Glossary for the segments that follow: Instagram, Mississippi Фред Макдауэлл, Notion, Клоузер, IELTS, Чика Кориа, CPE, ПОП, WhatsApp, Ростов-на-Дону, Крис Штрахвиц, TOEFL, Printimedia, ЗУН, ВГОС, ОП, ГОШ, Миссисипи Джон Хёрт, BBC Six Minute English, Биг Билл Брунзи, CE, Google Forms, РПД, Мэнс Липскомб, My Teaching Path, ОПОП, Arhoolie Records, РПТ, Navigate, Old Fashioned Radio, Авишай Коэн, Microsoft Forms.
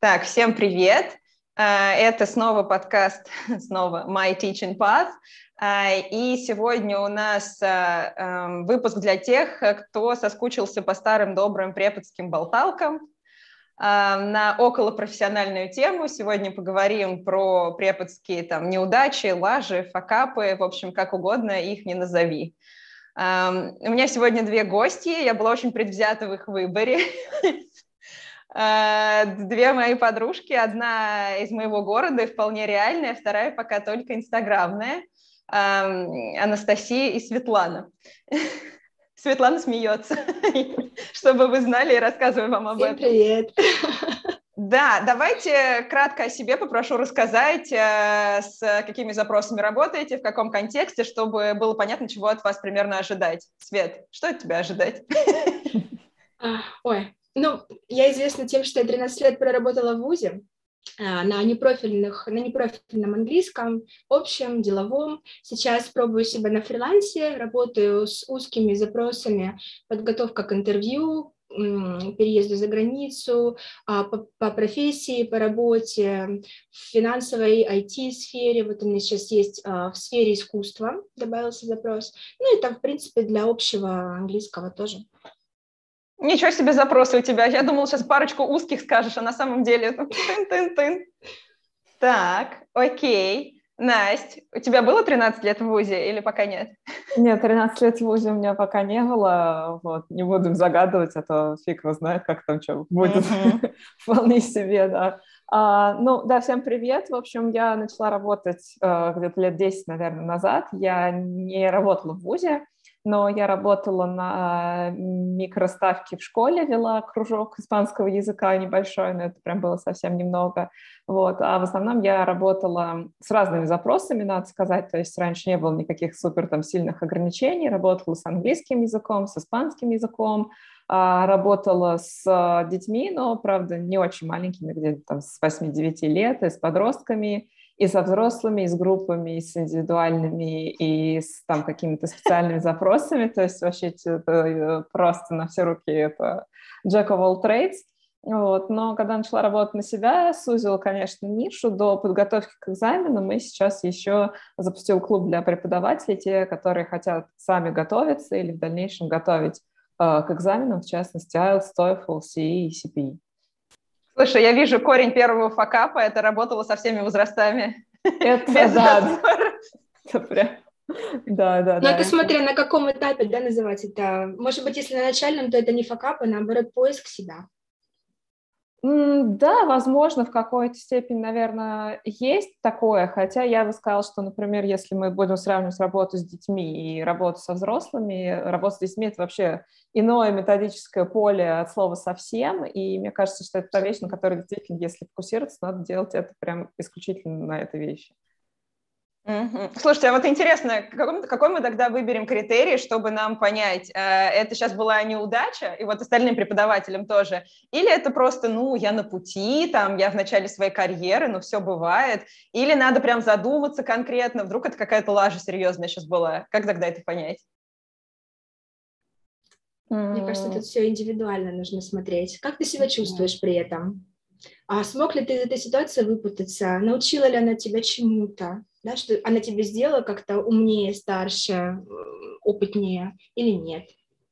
Так, всем привет! Это снова подкаст, снова My Teaching Path. И сегодня у нас выпуск для тех, кто соскучился по старым добрым преподским болталкам на околопрофессиональную тему. Сегодня поговорим про преподские там неудачи, лажи, факапы, в общем, как угодно их не назови. У меня сегодня две гости, я была очень предвзята в их выборе. Две мои подружки, одна из моего города и вполне реальная, вторая пока только инстаграмная, Анастасия и Светлана. Светлана смеется, чтобы вы знали, и рассказываю вам об этом. Всем привет! Да, давайте кратко о себе попрошу рассказать, с какими запросами работаете, в каком контексте, чтобы было понятно, чего от вас примерно ожидать. Свет, что от тебя ожидать? Ой. Ну, я известна тем, что я 13 лет проработала в ВУЗе на непрофильном английском, общем, деловом. Сейчас пробую себя на фрилансе, работаю с узкими запросами, подготовка к интервью, переезду за границу, по профессии, по работе, в финансовой IT-сфере. Вот у меня сейчас есть в сфере искусства, добавился запрос. Ну и там, в принципе, для общего английского тоже. Ничего себе запросы у тебя. Я думала, сейчас парочку узких скажешь, а на самом деле... Тын-тын-тын. Так, окей. Настя, у тебя было 13 лет в ВУЗе или пока нет? Нет, 13 лет в ВУЗе у меня пока не было. Вот, не буду загадывать, а то фиг его знает, как там что будет. Вполне себе, да. Ну, да, всем привет. В общем, я начала работать где-то лет 10, наверное, назад. Я не работала в ВУЗе, но я работала на микроставке в школе, вела кружок испанского языка небольшой, но это прям было совсем немного. Вот. А в основном я работала с разными запросами, надо сказать, то есть раньше не было никаких супер там сильных ограничений, работала с английским языком, с испанским языком, работала с детьми, но, правда, не очень маленькими, где-то там с 8-9 лет, и с подростками, и со взрослыми, и с группами, и с индивидуальными, и с там какими-то специальными запросами, то есть вообще это просто на все руки это jack of all trades. Вот. Но когда начала работать на себя, сузила, конечно, нишу до подготовки к экзаменам, и сейчас еще запустила клуб для преподавателей, те, которые хотят сами готовиться или в дальнейшем готовить к экзаменам, в частности, IELTS, TOEFL, CE и CPE. Слушай, я вижу корень первого факапа, это работало со всеми возрастами. Это да. Но это смотря на каком этапе, да, называть это. Может быть, если на начальном, то это не факап, а наоборот поиск себя. Да, возможно, в какой-то степени, наверное, есть такое, хотя я бы сказала, что, например, если мы будем сравнивать работу с детьми и работу со взрослыми, работа с детьми — это вообще иное методическое поле от слова совсем, и мне кажется, что это та вещь, на которой действительно, если фокусироваться, надо делать это прям исключительно на этой вещи. Слушайте, а вот интересно, какой мы тогда выберем критерий, чтобы нам понять, это сейчас была неудача, и вот остальным преподавателям тоже, или это просто, ну, я на пути, там, я в начале своей карьеры, ну, все бывает, или надо прям задуматься конкретно, вдруг это какая-то лажа серьезная сейчас была, как тогда это понять? Мне кажется, тут все индивидуально нужно смотреть, как ты себя чувствуешь при этом, а смог ли ты из этой ситуации выпутаться, научила ли она тебя чему-то? Да, что она тебе сделала как-то умнее, старше, опытнее или нет?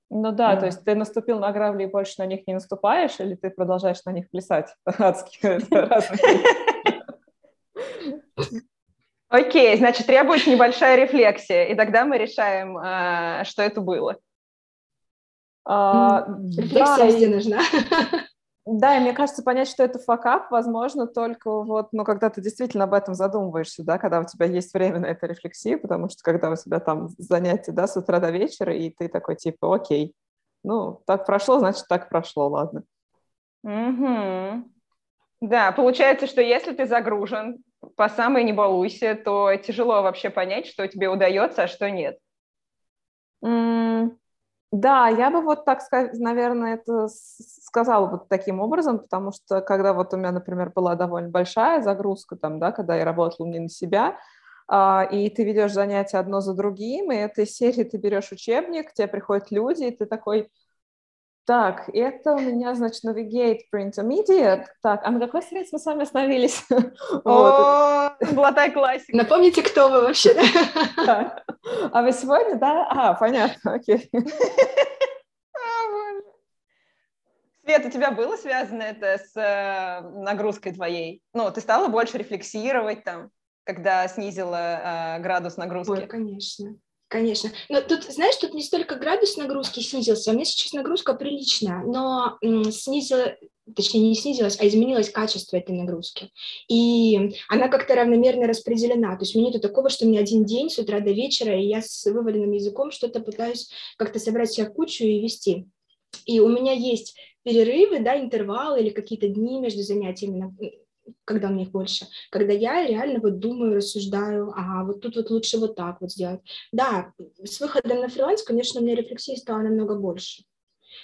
Ну да, то есть ты наступил на грабли и больше на них не наступаешь, или ты продолжаешь на них плясать адски? Окей, значит, требуется небольшая рефлексия, и тогда мы решаем, что это было. Рефлексия везде нужна. Да, и мне кажется, понять, что это факап, возможно, только вот, ну, когда ты действительно об этом задумываешься, да, когда у тебя есть время на эту рефлексию, потому что когда у тебя там занятия, да, с утра до вечера, и ты такой, типа, окей, ну, так прошло, значит, так прошло, ладно. Угу. Да, получается, что если ты загружен, по самой не балуйся, то тяжело вообще понять, что тебе удается, а что нет. Да, я бы вот так, наверное, это сказала вот таким образом, потому что когда вот у меня, например, была довольно большая загрузка, там, да, когда я работала не на себя, и ты ведешь занятия одно за другим, и этой серии ты берешь учебник, к тебе приходят люди, и ты такой, Так, это у меня, значит, Navigate, Printimedia. Так, а на какой странице мы с вами остановились? Золотая классика. Напомните, кто вы вообще. А вы сегодня, да? А, понятно, окей. Свет, у тебя было связано это с нагрузкой твоей? Ну, ты стала больше рефлексировать там, когда снизила градус нагрузки? Ой, конечно. Конечно. Но тут, знаешь, тут не столько градус нагрузки снизился. У меня сейчас нагрузка приличная, но снизила, точнее, не снизилась, а изменилось качество этой нагрузки. И она как-то равномерно распределена. То есть у меня нет такого, что у меня один день с утра до вечера, и я с вываленным языком что-то пытаюсь как-то собрать себя в кучу и вести. И у меня есть перерывы, да, интервалы или какие-то дни между занятиями, когда у меня их больше, когда я реально вот думаю, рассуждаю, ага, вот тут вот лучше вот так вот сделать. Да, с выходом на фриланс, конечно, у меня рефлексии стало намного больше.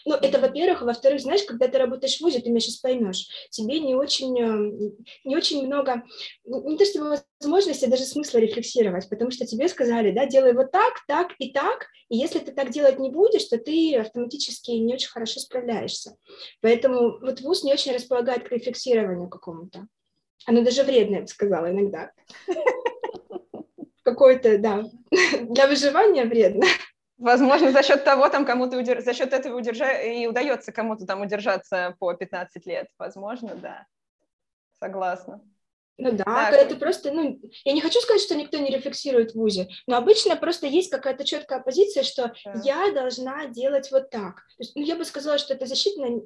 Ну, это, во-первых. А во-вторых, знаешь, когда ты работаешь в ВУЗе, ты меня сейчас поймешь, тебе не очень много, не то чтобы возможности, а даже смысла рефлексировать, потому что тебе сказали, да, делай вот так и так, и если ты так делать не будешь, то ты автоматически не очень хорошо справляешься. Поэтому вот ВУЗ не очень располагает к рефлексированию какому-то. Оно даже вредное, я бы сказала, иногда. Какое-то, да, для выживания вредно. Возможно, за счет того, там, за счет этого и удается кому-то там удержаться по 15 лет. Возможно, да. Согласна. Ну да, так. Когда ты просто, ну, я не хочу сказать, что никто не рефлексирует в ВУЗе, но обычно просто есть какая-то четкая позиция, что да, я должна делать вот так. То есть, ну, я бы сказала, что это защитная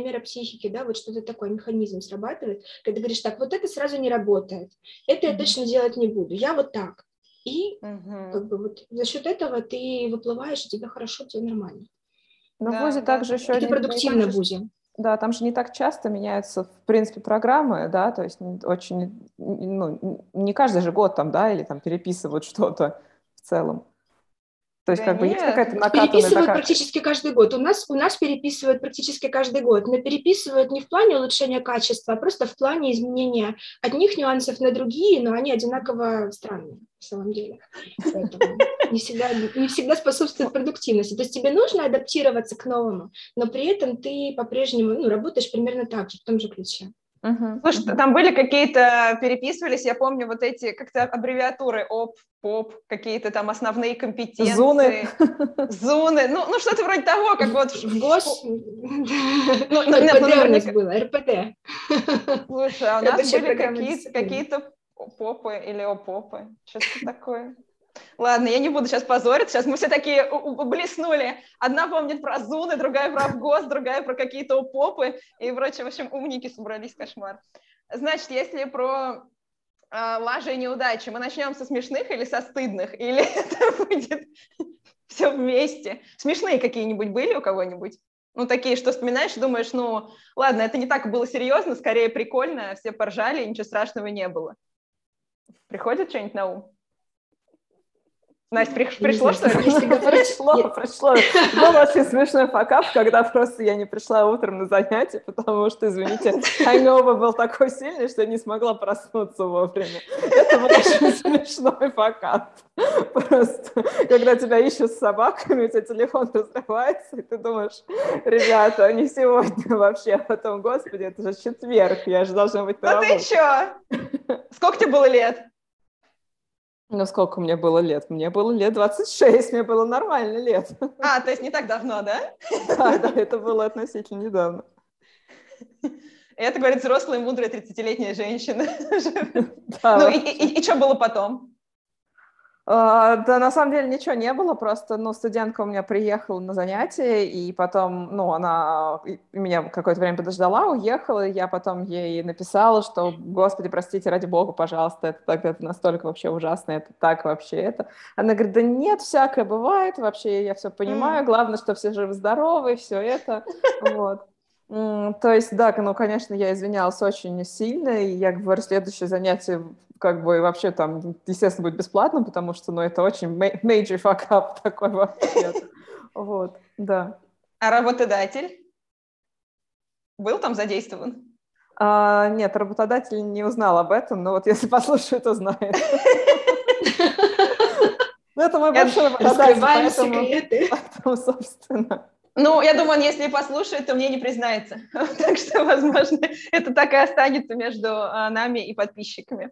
мера психики, да, вот что-то такое, механизм срабатывает, когда говоришь так, вот это сразу не работает, это я точно делать не буду, я вот так. И как бы вот за счет этого ты выплываешь, и тебе хорошо, тебе нормально. Но да, в ВУЗе также еще... Ты продуктивно в ВУЗе. Да, там же не так часто меняются, в принципе, программы, да, то есть очень, ну, не каждый же год там, да, или там переписывают что-то в целом. То есть, да, как бы, есть какая-то накатанная... Переписывают практически каждый год. У нас переписывают практически каждый год, но переписывают не в плане улучшения качества, а просто в плане изменения одних нюансов на другие, но они одинаково странные, в самом деле. Поэтому не всегда способствует продуктивности. То есть тебе нужно адаптироваться к новому, но при этом ты по-прежнему, ну, работаешь примерно так же, в том же ключе. Угу. Слушай, там были какие-то, переписывались, я помню, вот эти как-то аббревиатуры ОП, ПОП, какие-то там основные компетенции. ЗУНы. Ну, что-то вроде того, как вот... ГОШ. РПД у нас было, РПТ. Слушай, а у нас были какие-то попы или ОПОПы, что-то такое. Ладно, я не буду сейчас позорить, сейчас мы все такие блеснули. Одна помнит про ЗУНы, другая про ВГОС, другая про какие-то ОПОПы и прочее. В общем, умники собрались, кошмар. Значит, если про лажи и неудачи, мы начнем со смешных или со стыдных? Или это будет все вместе? Смешные какие-нибудь были у кого-нибудь? Ну, такие, что вспоминаешь, думаешь, ну, ладно, это не так было серьезно, скорее прикольно, все поржали, ничего страшного не было. Приходит что-нибудь на ум? Настя, пришло, что ли? Пришло. Был очень смешной факап, когда просто я не пришла утром на занятия, потому что, извините, hangover был такой сильный, что я не смогла проснуться вовремя. Это был очень смешной факап. Просто, когда тебя ищут с собаками, у тебя телефон разрывается, и ты думаешь, ребята, не сегодня вообще, а потом, господи, это же четверг, я же должна быть на работе. Ну ты чё? Сколько тебе было лет? Ну, сколько мне было лет? Мне было лет 26, мне было нормально лет. А, то есть не так давно, да? Да, это было относительно недавно. Это, говорит, взрослая, мудрая 30-летняя женщина. Ну, и что было потом? Да, на самом деле ничего не было, просто, ну, студентка у меня приехала на занятия, и потом, ну, она меня какое-то время подождала, уехала, и я потом ей написала, что, господи, простите, ради бога, пожалуйста, это настолько вообще ужасно, это так вообще это. Она говорит, да нет, всякое бывает, вообще я все понимаю, главное, что все живы-здоровы, все это, вот. То есть, да, ну, конечно, я извинялась очень сильно, и я говорю, следующее занятие, как бы, вообще там, естественно, будет бесплатно, потому что, ну, это очень major fuck up такой вообще. Вот, да. А работодатель был там задействован? Нет, работодатель не узнал об этом, но вот если послушает, узнает. Ну, это мой большой работодатель, поэтому, собственно... Ну, я думаю, он, если послушает, то мне не признается. Так что, возможно, это так и останется между нами и подписчиками.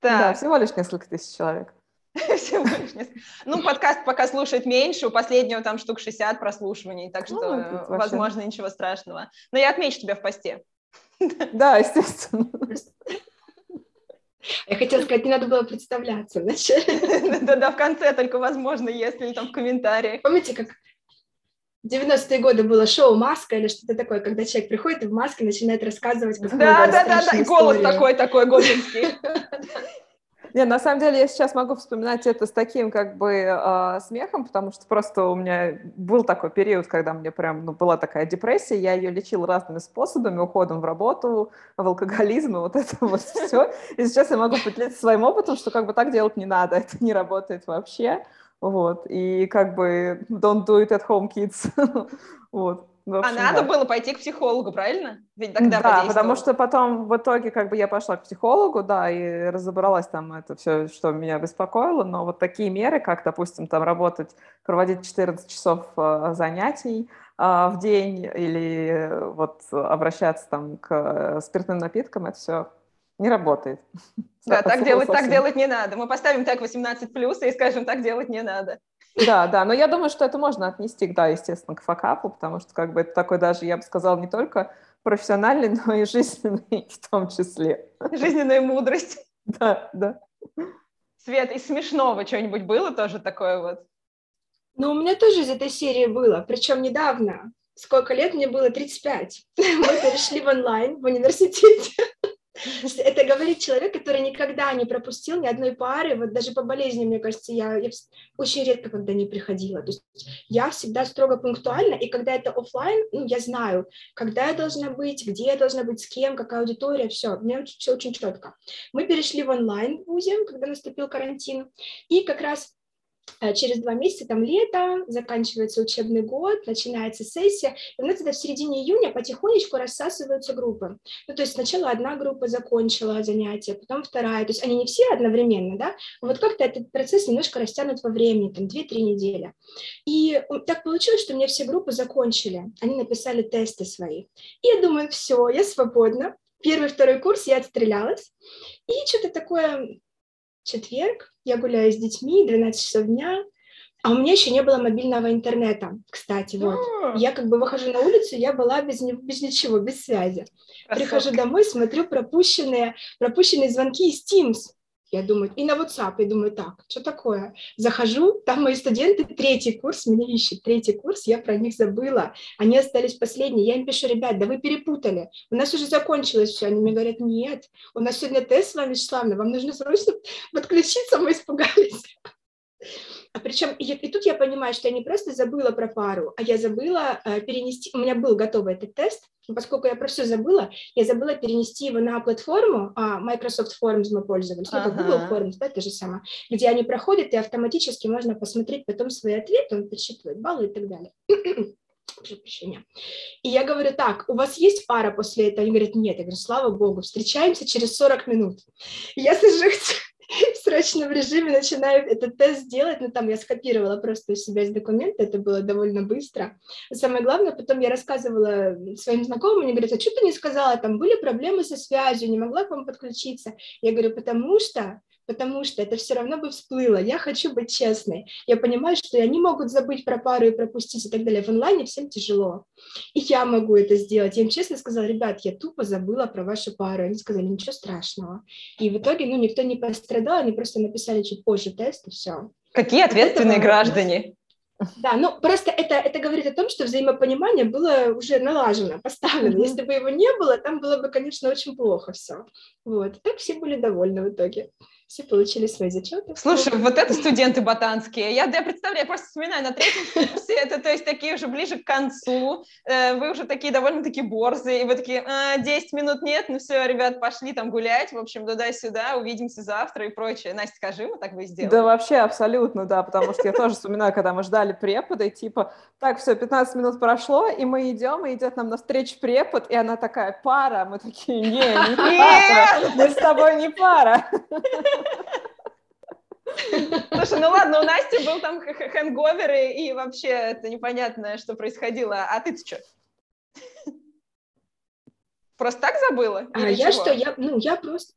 Так. Да, всего лишь несколько тысяч человек. Всего лишь несколько. Ну, подкаст пока слушает меньше, у последнего там штук 60 прослушиваний, так что, ну, возможно, ничего страшного. Но я отмечу тебя в посте. Да, естественно. Я хотела сказать, не надо было представляться вначале. Да-да, в конце только, возможно, если там в комментариях. Помните, как в 90-е годы было шоу «Маска» или что-то такое, когда человек приходит и в маске начинает рассказывать какую-то страшную историю. Голос такой гоблинский. Не, на самом деле я сейчас могу вспоминать это с таким как бы смехом, потому что просто у меня был такой период, когда мне прям была такая депрессия, я ее лечила разными способами, уходом в работу, в алкоголизм и вот это вот все. И сейчас я могу поделиться своим опытом, что как бы так делать не надо, это не работает вообще. Вот, и как бы don't do it at home, kids. Вот. В общем, надо было пойти к психологу, правильно? Ведь тогда да, потому что потом в итоге как бы я пошла к психологу, да, и разобралась там это все, что меня беспокоило, но вот такие меры, как, допустим, там работать, проводить 14 часов занятий в день или вот обращаться там к спиртным напиткам, это все не работает. Да, так делать не надо. Мы поставим так 18+ и скажем, так делать не надо. Да, но я думаю, что это можно отнести, да, естественно, к факапу, потому что как бы это такой даже, я бы сказала, не только профессиональный, но и жизненный в том числе. Жизненная мудрость. Да. Свет, из смешного что-нибудь было тоже такое вот? Ну, у меня тоже из этой серии было, причем недавно. Сколько лет мне было? 35. Мы перешли в онлайн в университете. Это говорит человек, который никогда не пропустил ни одной пары, вот даже по болезни, мне кажется, я очень редко когда не приходила, то есть я всегда строго пунктуальна, и когда это офлайн, я знаю, когда я должна быть, где я должна быть, с кем, какая аудитория, все, у меня все очень четко. Мы перешли в онлайн вузе, когда наступил карантин, и как раз через 2 месяца, там лето, заканчивается учебный год, начинается сессия, и у нас тогда в середине июня потихонечку рассасываются группы. Ну, то есть сначала одна группа закончила занятие, потом вторая, то есть они не все одновременно, да, вот как-то этот процесс немножко растянут во времени, там, 2-3 недели. И так получилось, что у меня все группы закончили, они написали тесты свои. И я думаю, все, я свободна, 1-2 курс я отстрелялась, и что-то такое... Четверг, я гуляю с детьми, 12 часов дня, а у меня еще не было мобильного интернета, кстати, вот. Я как бы выхожу на улицу, я была без ничего, без связи. Прихожу домой, смотрю пропущенные звонки из Teams, я думаю, и на WhatsApp, я думаю, так, что такое? Захожу, там мои студенты, 3-й курс, меня ищут, 3-й курс, я про них забыла, они остались последние, я им пишу, ребят, да вы перепутали, у нас уже закончилось все, они мне говорят, нет, у нас сегодня тест с вами, Вячеславна, вам нужно срочно подключиться, мы испугались. А причем, и тут я понимаю, что я не просто забыла про пару, а я забыла перенести, у меня был готовый этот тест, но поскольку я про все забыла, я забыла перенести его на платформу, Microsoft Forms мы пользовались, Google Forms, да, то же самое, где они проходят, и автоматически можно посмотреть потом свои ответы, он подсчитывает баллы и так далее. И я говорю, так, у вас есть пара после этого? Они говорят, нет. Я говорю, слава богу, встречаемся через 40 минут. Я сажусь... В срочном режиме начинаю этот тест делать, но там я скопировала просто у себя из документа, это было довольно быстро. Самое главное, потом я рассказывала своим знакомым, они говорят, а что ты не сказала, там были проблемы со связью, не могла к вам подключиться. Я говорю, потому что это все равно бы всплыло, я хочу быть честной, я понимаю, что они могут забыть про пару и пропустить и так далее, в онлайне всем тяжело, и я могу это сделать, я им честно сказала, ребят, я тупо забыла про вашу пару, они сказали, ничего страшного, и в итоге, никто не пострадал, они просто написали чуть позже тест и все. Какие ответственные граждане! Да, просто это говорит о том, что взаимопонимание было уже налажено, поставлено. Если бы его не было, там было бы, конечно, очень плохо все. Вот. И так все были довольны в итоге. Все получили свои зачеты. Слушай, вот это студенты ботанские. Я представляю, я просто вспоминаю, на 3-м курсе это, то есть, такие уже ближе к концу, вы уже такие довольно-таки борзые, и вы такие, 10 минут нет, все, ребят, пошли там гулять, в общем, туда-сюда, увидимся завтра и прочее. Настя, скажи, мы так бы и сделали. Да вообще, абсолютно, да, потому что я тоже вспоминаю, когда мы ждали препода, и типа, так, все, 15 минут прошло, и мы идем, и идет нам навстречу препод, и она такая, пара, мы такие, не пара, мы с тобой не пара. Слушай, ну ладно, у Насти был там хэнговер, и вообще это непонятно, что происходило. А ты-то что? Просто так забыла? А я чего? Что? Я просто...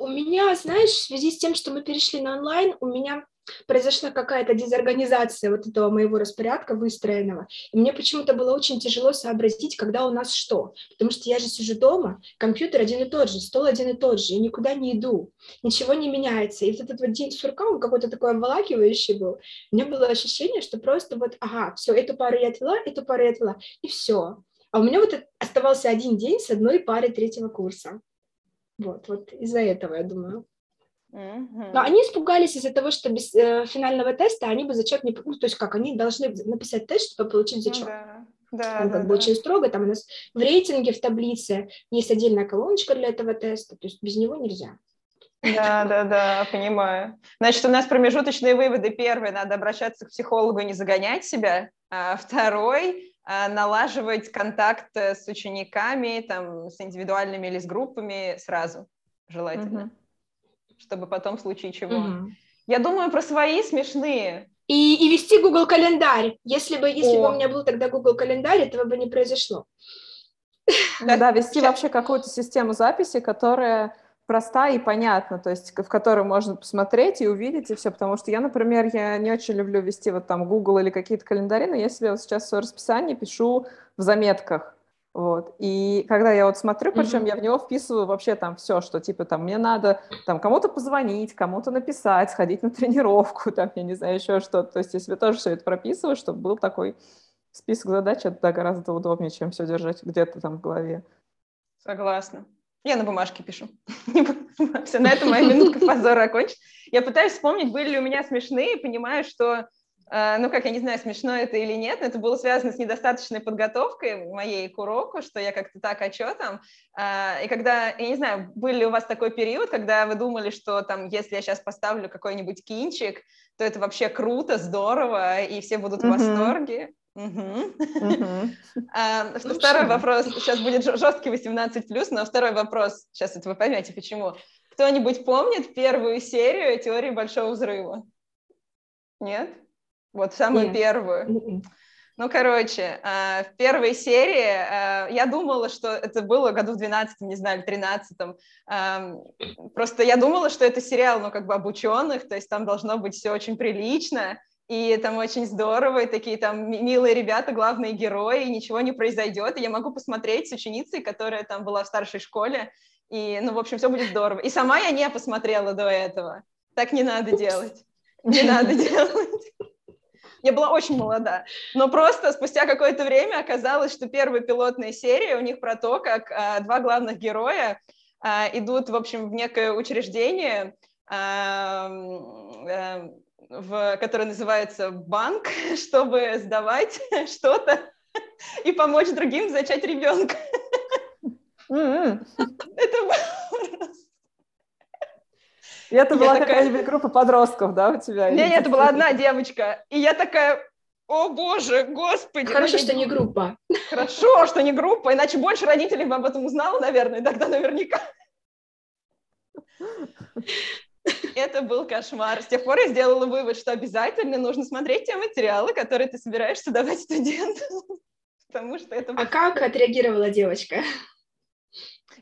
у меня, знаешь, в связи с тем, что мы перешли на онлайн, у меня произошла какая-то дезорганизация вот этого моего распорядка выстроенного. И мне почему-то было очень тяжело сообразить, когда у нас что. Потому что я же сижу дома, компьютер один и тот же, стол один и тот же, я никуда не иду, ничего не меняется. И вот этот вот день сурка, он какой-то такой обволакивающий был. У меня было ощущение, что просто вот, все, эту пару я отвела, и все. А у меня вот оставался один день с одной пары третьего курса. Вот из-за этого, я думаю. Но они испугались из-за того, что без финального теста они бы зачет не... Ну, то есть как, они должны написать тест, чтобы получить зачет. Да, очень строго, там у нас в рейтинге, в таблице есть отдельная колоночка для этого теста, то есть без него нельзя. Да, понимаю. Значит, у нас промежуточные выводы. Первый, надо обращаться к психологу и не загонять себя. А второй... налаживать контакт с учениками, там, с индивидуальными или с группами сразу, желательно, чтобы потом в случае чего. Я думаю про свои смешные. И вести Google календарь. Если бы у меня был тогда Google календарь, этого бы не произошло. Да, вести вообще какую-то систему записи, которая проста и понятна, то есть в которую можно посмотреть и увидеть, и все, потому что я, например, не очень люблю вести вот там Google или какие-то календари, но я себе вот сейчас свое расписание пишу в заметках, вот, и когда я вот смотрю, причем я в него вписываю вообще там все, что типа там мне надо там кому-то позвонить, кому-то написать, сходить на тренировку, там, я не знаю, еще что-то, то есть я себе тоже все это прописываю, чтобы был такой список задач, это гораздо удобнее, чем все держать где-то там в голове. Согласна. Я на бумажке пишу. Все, на этом моя минутка позора окончится. Я пытаюсь вспомнить, были ли у меня смешные, понимаю, что, я не знаю, смешно это или нет, но это было связано с недостаточной подготовкой моей к уроку, что я как-то так отчетом. И когда, я не знаю, был ли у вас такой период, когда вы думали, что там, если я сейчас поставлю какой-нибудь кинчик, то это вообще круто, здорово, и все будут в восторге. Второй вопрос, сейчас будет жесткий 18+, но второй вопрос, сейчас это вы поймете, почему. Кто-нибудь помнит первую серию «Теории большого взрыва»? Нет? Вот самую первую. Ну, короче, в первой серии я думала, что это было году в 12-м, не знаю, в 13-м. Просто я думала, что это сериал, об ученых, то есть там должно быть все очень прилично. И там очень здорово, и такие там милые ребята, главные герои, и ничего не произойдет. И я могу посмотреть с ученицей, которая там была в старшей школе, и, в общем, все будет здорово. И сама я не посмотрела до этого. Так не надо делать. Не надо делать. Я была очень молода. Но просто спустя какое-то время оказалось, что первая пилотная серия у них про то, как два главных героя идут, в общем, в некое учреждение, который называется банк, чтобы сдавать что-то и помочь другим зачать ребенка. Это была какая-нибудь группа подростков, да, у тебя? Нет, это была одна девочка. И я такая, о боже, господи. Хорошо, что не группа. Хорошо, что не группа, иначе больше родителей бы об этом узнало, наверное, тогда наверняка. Это был кошмар. С тех пор я сделала вывод, что обязательно нужно смотреть те материалы, которые ты собираешься давать студентам, потому что это... А как отреагировала девочка?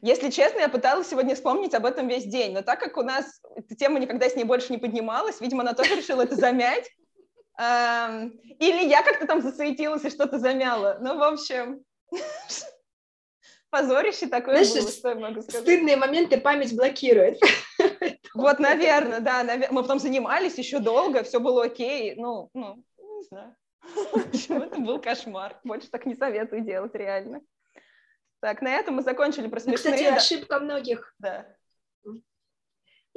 Если честно, я пыталась сегодня вспомнить об этом весь день, но так как у нас эта тема никогда с ней больше не поднималась, видимо, она тоже решила это замять, или я как-то там засуетилась и что-то замяла. Ну, в общем... Позорище такое. Знаешь, было, что я могу сказать. Стыдные моменты память блокирует. Вот, наверное, да. Мы потом занимались еще долго, все было окей. Ну, не знаю. Это был кошмар. Больше так не советую делать, реально. Так, на этом мы закончили про смешные. Кстати, ошибка многих. Да.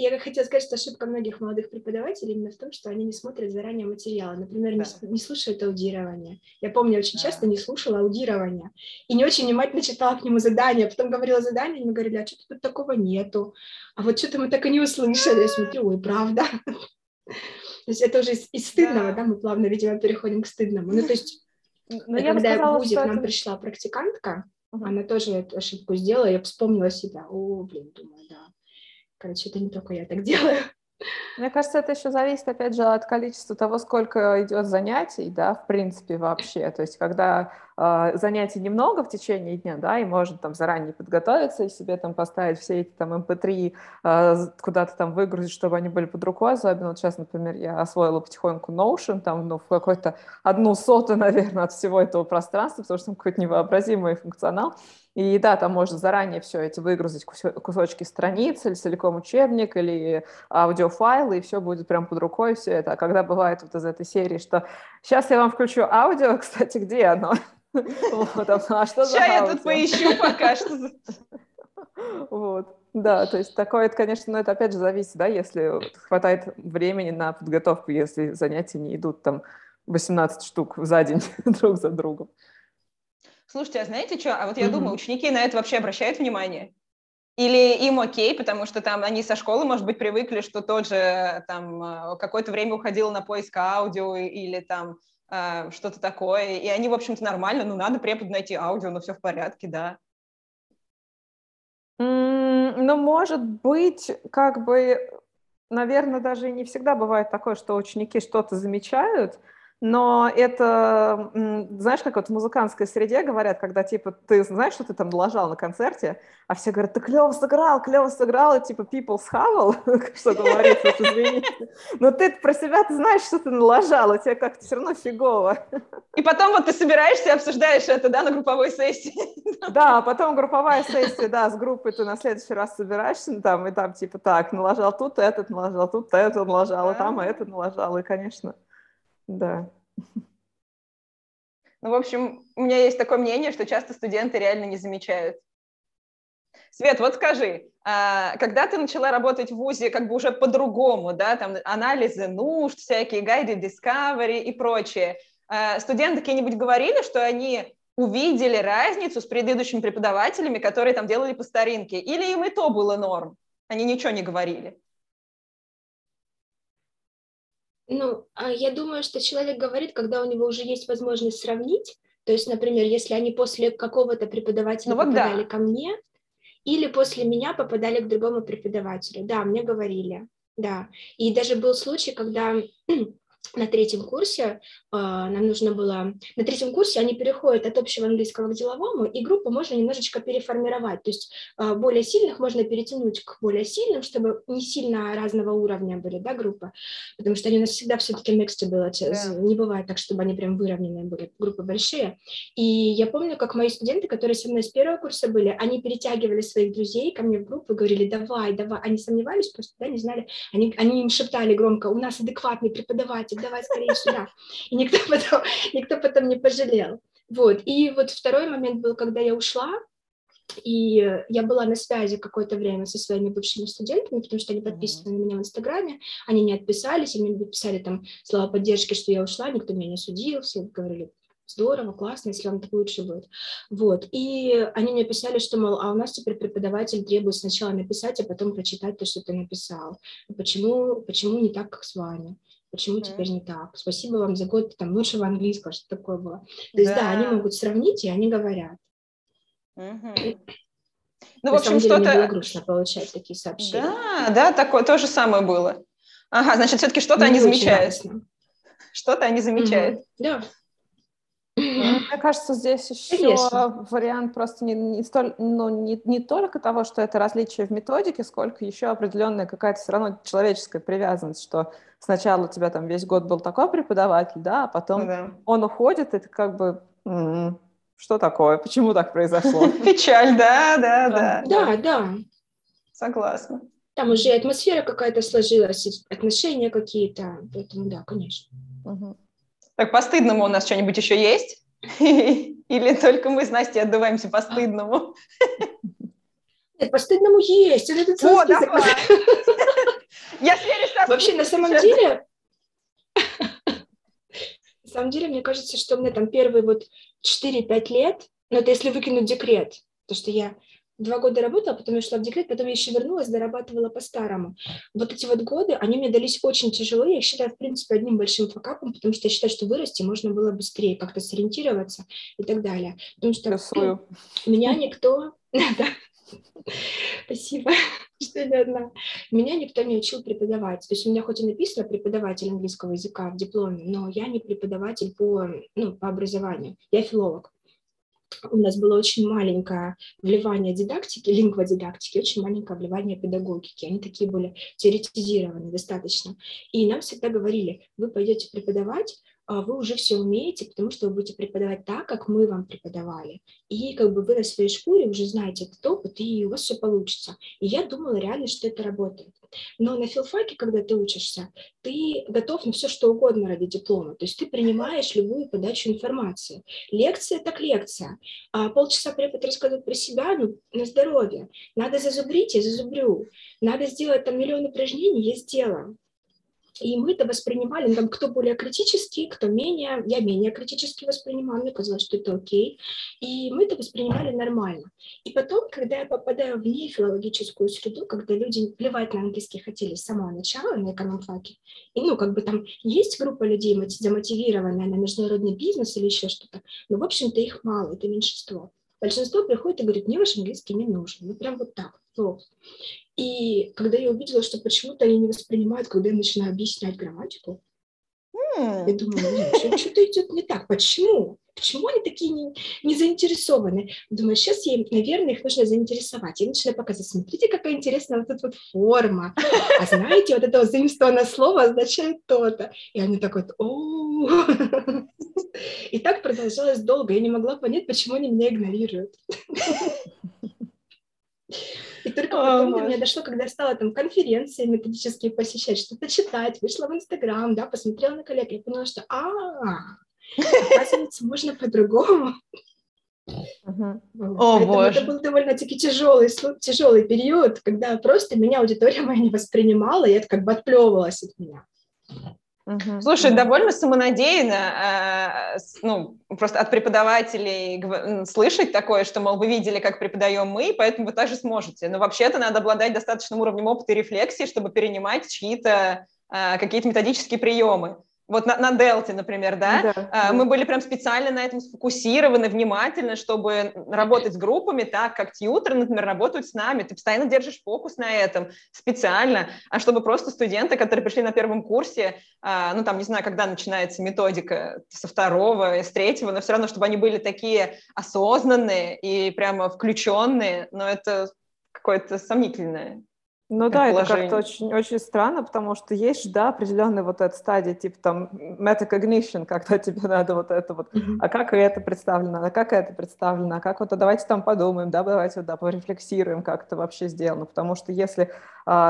Я хотела сказать, что ошибка многих молодых преподавателей именно в том, что они не смотрят заранее материалы. Например, не слушают аудирование. Я помню, очень часто не слушала аудирование. И не очень внимательно читала к нему задания. Потом говорила задания, и мы говорили, а что-то тут такого нету. А вот что-то мы так и не услышали. Я смотрю, ой, правда. То есть это уже из стыдного, да, мы плавно, видимо, переходим к стыдному. Ну, то есть, когда я в вузик, к нам пришла практикантка, она тоже эту ошибку сделала, я вспомнила себя. О, блин, думаю, да. Короче, это не только я так делаю. Мне кажется, это еще зависит, опять же, от количества того, сколько идет занятий, да, в принципе, вообще. То есть, когда занятий немного в течение дня, да, и можно там заранее подготовиться и себе там поставить все эти там MP3, куда-то там выгрузить, чтобы они были под рукой. Особенно вот сейчас, например, я освоила потихоньку Notion, там, ну, в какой-то 1/100, наверное, от всего этого пространства, потому что там какой-то невообразимый функционал. И да, там можно заранее все эти выгрузить, кусочки страниц, или целиком учебник, или аудиофайлы, и все будет прям под рукой, все это. А когда бывает вот из этой серии, что сейчас я вам включу аудио, кстати, где оно? Сейчас я тут поищу пока что. Вот. Да, то есть такое, это, конечно, но это опять же зависит, да, если хватает времени на подготовку, если занятия не идут там 18 штук за день друг за другом. Слушайте, а знаете что? А вот я думаю, ученики на это вообще обращают внимание? Или им окей, потому что там они со школы, может быть, привыкли, что тот же там какое-то время уходило на поиск аудио или там что-то такое, и они, в общем-то, нормально, ну, надо препод найти аудио, но все в порядке, да. Ну, может быть, как бы, наверное, даже не всегда бывает такое, что ученики что-то замечают. Но это, знаешь, как вот в музыкантской среде говорят, когда, типа, ты знаешь, что ты там налажал на концерте, а все говорят, ты клево сыграл, и, типа, people схавал, что говорится, извините. Но ты про себя знаешь, что ты налажал, и тебе как-то все равно фигово. И потом вот ты собираешься и обсуждаешь это, да, на групповой сессии. Да, потом групповая сессия, да, с группой ты на следующий раз собираешься, там, и там, типа, так, налажал тут, этот налажал, тут, это налажал, и там, и это налажал, и, конечно... Да. Ну, в общем, у меня есть такое мнение, что часто студенты реально не замечают. Свет, вот скажи, когда ты начала работать в ВУЗе как бы уже по-другому, да, там анализы нужд, всякие гайды, discovery и прочее, студенты какие-нибудь говорили, что они увидели разницу с предыдущими преподавателями, которые там делали по старинке, или им и то было норм, они ничего не говорили? Ну, я думаю, что человек говорит, когда у него уже есть возможность сравнить, то есть, например, если они после какого-то преподавателя попадали ко мне, или после меня попадали к другому преподавателю, да, мне говорили, да, и даже был случай, когда на третьем курсе нам нужно было, на третьем курсе они переходят от общего английского к деловому, и группу можно немножечко переформировать, то есть более сильных можно перетянуть к более сильным, чтобы не сильно разного уровня были, да, группа, потому что они у нас всегда все-таки mixed были, не бывает так, чтобы они прям выровненные были, группы большие, и я помню, как мои студенты, которые со мной с первого курса были, они перетягивали своих друзей ко мне в группу, говорили, давай, давай, они сомневались, просто, да, не знали, они им шептали громко, у нас адекватный преподаватель, давай скорее сюда. И никто потом не пожалел. Вот. И вот второй момент был, когда я ушла, и я была на связи какое-то время со своими бывшими студентами, потому что они подписаны на меня в Инстаграме, они не отписались, они мне писали там слова поддержки, что я ушла, никто меня не судил, все говорили, здорово, классно, если вам так лучше будет. Вот. И они мне писали, что, мол, а у нас теперь преподаватель требует сначала написать, а потом прочитать то, что ты написал. Почему не так, как с вами? Почему теперь не так? Спасибо вам за год там, лучшего английского, что такое было. То есть, да, они могут сравнить, и они говорят. Ну, в общем, что-то... Мне было грустно получать такие сообщения. Да, такое то же самое было. Ага, значит, все-таки что-то они замечают. Что-то они замечают. Да. Мне кажется, здесь еще вариант просто не только того, что это различие в методике, сколько еще определенная какая-то все равно человеческая привязанность, что сначала у тебя там весь год был такой преподаватель, да, а потом он уходит, и ты как бы... Что такое? Почему так произошло? Печаль, да. Да. Согласна. Там уже атмосфера какая-то сложилась, отношения какие-то, поэтому да, конечно. Так, по-стыдному у нас что-нибудь еще есть? Или только мы с Настей отдуваемся по-стыдному? Нет, по-стыдному есть. О, давай! Я сверюсь с... Вообще, на самом деле, мне кажется, что у меня там первые вот 4-5 лет, но это если выкинуть декрет, то что я 2 года работала, потом я шла в декрет, потом я еще вернулась, дорабатывала по-старому. Вот эти вот годы, они мне дались очень тяжело. Я их считаю, в принципе, одним большим факапом, потому что я считаю, что вырасти можно было быстрее, как-то сориентироваться и так далее. Потому что меня никто... Спасибо, что я одна. Меня никто не учил преподавать. То есть у меня хоть и написано преподаватель английского языка в дипломе, но я не преподаватель по образованию. Я филолог. У нас было очень маленькое вливание дидактики, лингводидактики, очень маленькое вливание педагогики. Они такие были теоретизированы достаточно. И нам всегда говорили, вы пойдете преподавать, вы уже все умеете, потому что вы будете преподавать так, как мы вам преподавали. И как бы вы на своей шкуре уже знаете этот опыт, и у вас все получится. И я думала реально, что это работает. Но на филфаке, когда ты учишься, ты готов на все, что угодно ради диплома. То есть ты принимаешь любую подачу информации. Лекция так лекция. А полчаса препод рассказывает про себя, на здоровье. Надо зазубрить, я зазубрю. Надо сделать там миллион упражнений, я сделаю. И мы это воспринимали, там, кто более критический, кто менее, я менее критически воспринимала, мне казалось, что это окей, и мы это воспринимали нормально. И потом, когда я попадаю в нефилологическую среду, когда люди плевать на английский хотели с самого начала на экономфаке, и там есть группа людей замотивированная на международный бизнес или еще что-то, но в общем-то их мало, это меньшинство. Большинство приходит и говорит, мне ваш английский не нужен, прям вот так, плохо. И когда я увидела, что почему-то они не воспринимают, когда я начинаю объяснять грамматику, я думаю, что-то идет не так. Почему? Почему они такие не заинтересованы? Думаю, сейчас, наверное, их нужно заинтересовать. Я начинаю показывать, смотрите, какая интересная вот эта вот форма. А знаете, вот это заимствованное слово означает то-то. И они так вот, и так продолжалось долго. Я не могла понять, почему они меня игнорируют. И только потом до меня дошло, когда я стала там конференции методические посещать, что-то читать, вышла в Инстаграм, да, посмотрела на коллег, я поняла, что оказывается, можно по-другому. Поэтому это был довольно-таки тяжелый период, когда просто меня аудитория моя не воспринимала, и это как бы отплевывалось от меня. Слушай, довольно самонадеянно, просто от преподавателей слышать такое, что, мол, вы видели, как преподаем мы, поэтому вы также сможете. Но вообще-то надо обладать достаточным уровнем опыта и рефлексии, чтобы перенимать чьи-то какие-то методические приемы. Вот на Delta, например, да? Мы были прям специально на этом сфокусированы, внимательно, чтобы работать с группами так, как тьютеры, например, работают с нами. Ты постоянно держишь фокус на этом специально, а чтобы просто студенты, которые пришли на первом курсе, не знаю, когда начинается методика, со второго, с третьего, но все равно, чтобы они были такие осознанные и прямо включенные, но это какое-то сомнительное. Ну да, это как-то очень, очень странно, потому что есть, да, определенная вот эта стадия, типа там metacognition, когда тебе надо вот это вот, а как это представлено, а как это представлено, а как вот, а давайте там подумаем, да, давайте вот, да, порефлексируем, как это вообще сделано, потому что если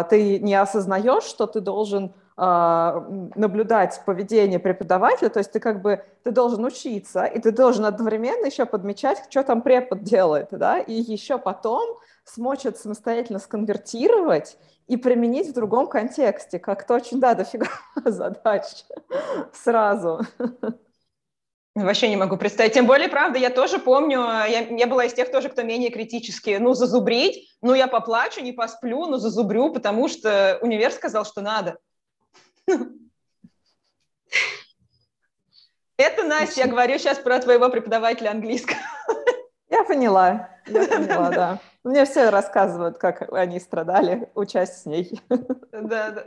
ты не осознаешь, что ты должен наблюдать поведение преподавателя, то есть ты как бы, ты должен учиться, и ты должен одновременно еще подмечать, что там препод делает, да, и еще потом смочь это самостоятельно сконвертировать и применить в другом контексте, как-то очень, да, дофига задач сразу. Вообще не могу представить. Тем более, правда, я тоже помню, я была из тех тоже, кто менее критически. Зазубрить, я поплачу, не посплю, зазубрю, потому что универ сказал, что надо. Это, Настя, я говорю сейчас про твоего преподавателя английского. Я поняла, да. Мне все рассказывают, как они страдали, учась с ней. Да.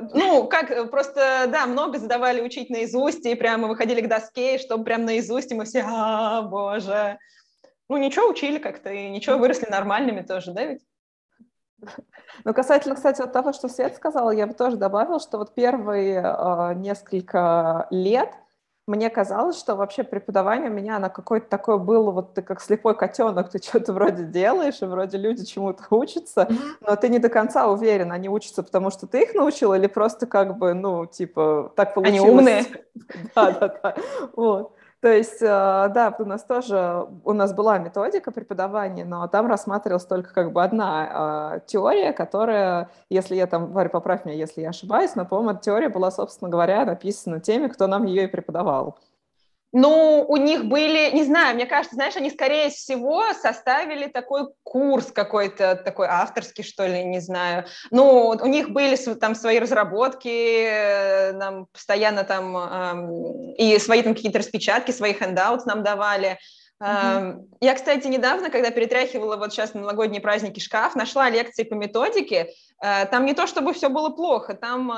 Много задавали учить наизусть, и прямо выходили к доске, и чтобы прям наизусть, и мы все, боже. Ничего, учили как-то, и ничего, выросли нормальными тоже, да ведь? Касательно, кстати, вот того, что Свет сказала, я бы тоже добавила, что вот первые несколько лет мне казалось, что вообще преподавание у меня, оно какое-то такое было, вот ты как слепой котенок, ты что-то вроде делаешь, и вроде люди чему-то учатся, но ты не до конца уверен, они учатся, потому что ты их научил, или просто как бы, так получилось. Они умные. Да, вот. То есть, да, у нас была методика преподавания, но там рассматривалась только как бы одна теория, которая, если я там, Варя, поправь меня, если я ошибаюсь, но, по-моему, эта теория была, собственно говоря, написана теми, кто нам ее и преподавал. У них были, не знаю, мне кажется, знаешь, они, скорее всего, составили такой курс какой-то, такой авторский, что ли, не знаю. У них были там свои разработки, нам постоянно там и свои там какие-то распечатки, свои хендауты нам давали. Я, кстати, недавно, когда перетряхивала вот сейчас на новогодние праздники шкаф, нашла лекции по методике. Там не то, чтобы все было плохо, там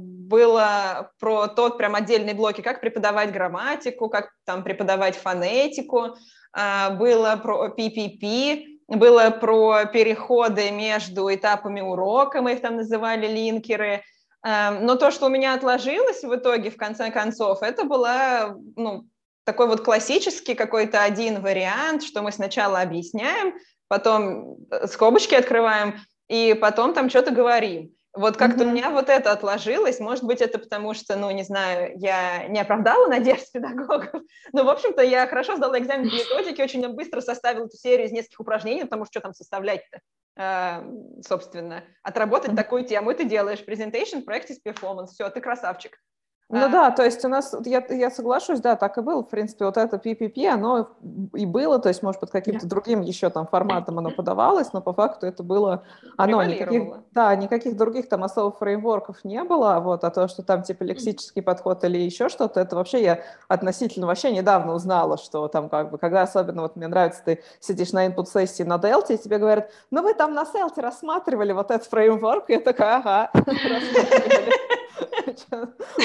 было про тот прям отдельный блок, как преподавать грамматику, как там преподавать фонетику, было про PPP, было про переходы между этапами урока, мы их там называли линкеры. Но то, что у меня отложилось в итоге, в конце концов, это была, ну, такой вот классический какой-то один вариант, что мы сначала объясняем, потом скобочки открываем, и потом там что-то говорим. Вот как-то у меня вот это отложилось. Может быть, это потому что, ну, не знаю, я не оправдала надежд педагогов. Но, в общем-то, я хорошо сдала экзамен по методике, очень быстро составила эту серию из нескольких упражнений, потому что что там составлять-то? Собственно, отработать такую тему. И ты делаешь presentation, practice, performance. Все, ты красавчик. Ну да, то есть у нас, я соглашусь, да, так и было, в принципе, вот это PPP, оно и было, то есть, может, под каким-то другим еще там форматом оно подавалось, но по факту это было, оно никаких других там особых фреймворков не было, вот, а то, что там типа лексический подход или еще что-то, это вообще я относительно вообще недавно узнала, что там как бы, когда особенно вот мне нравится, ты сидишь на инпут-сессии на Delta, и тебе говорят, ну вы там на селте рассматривали вот этот фреймворк, и я такая, ага, рассматривали.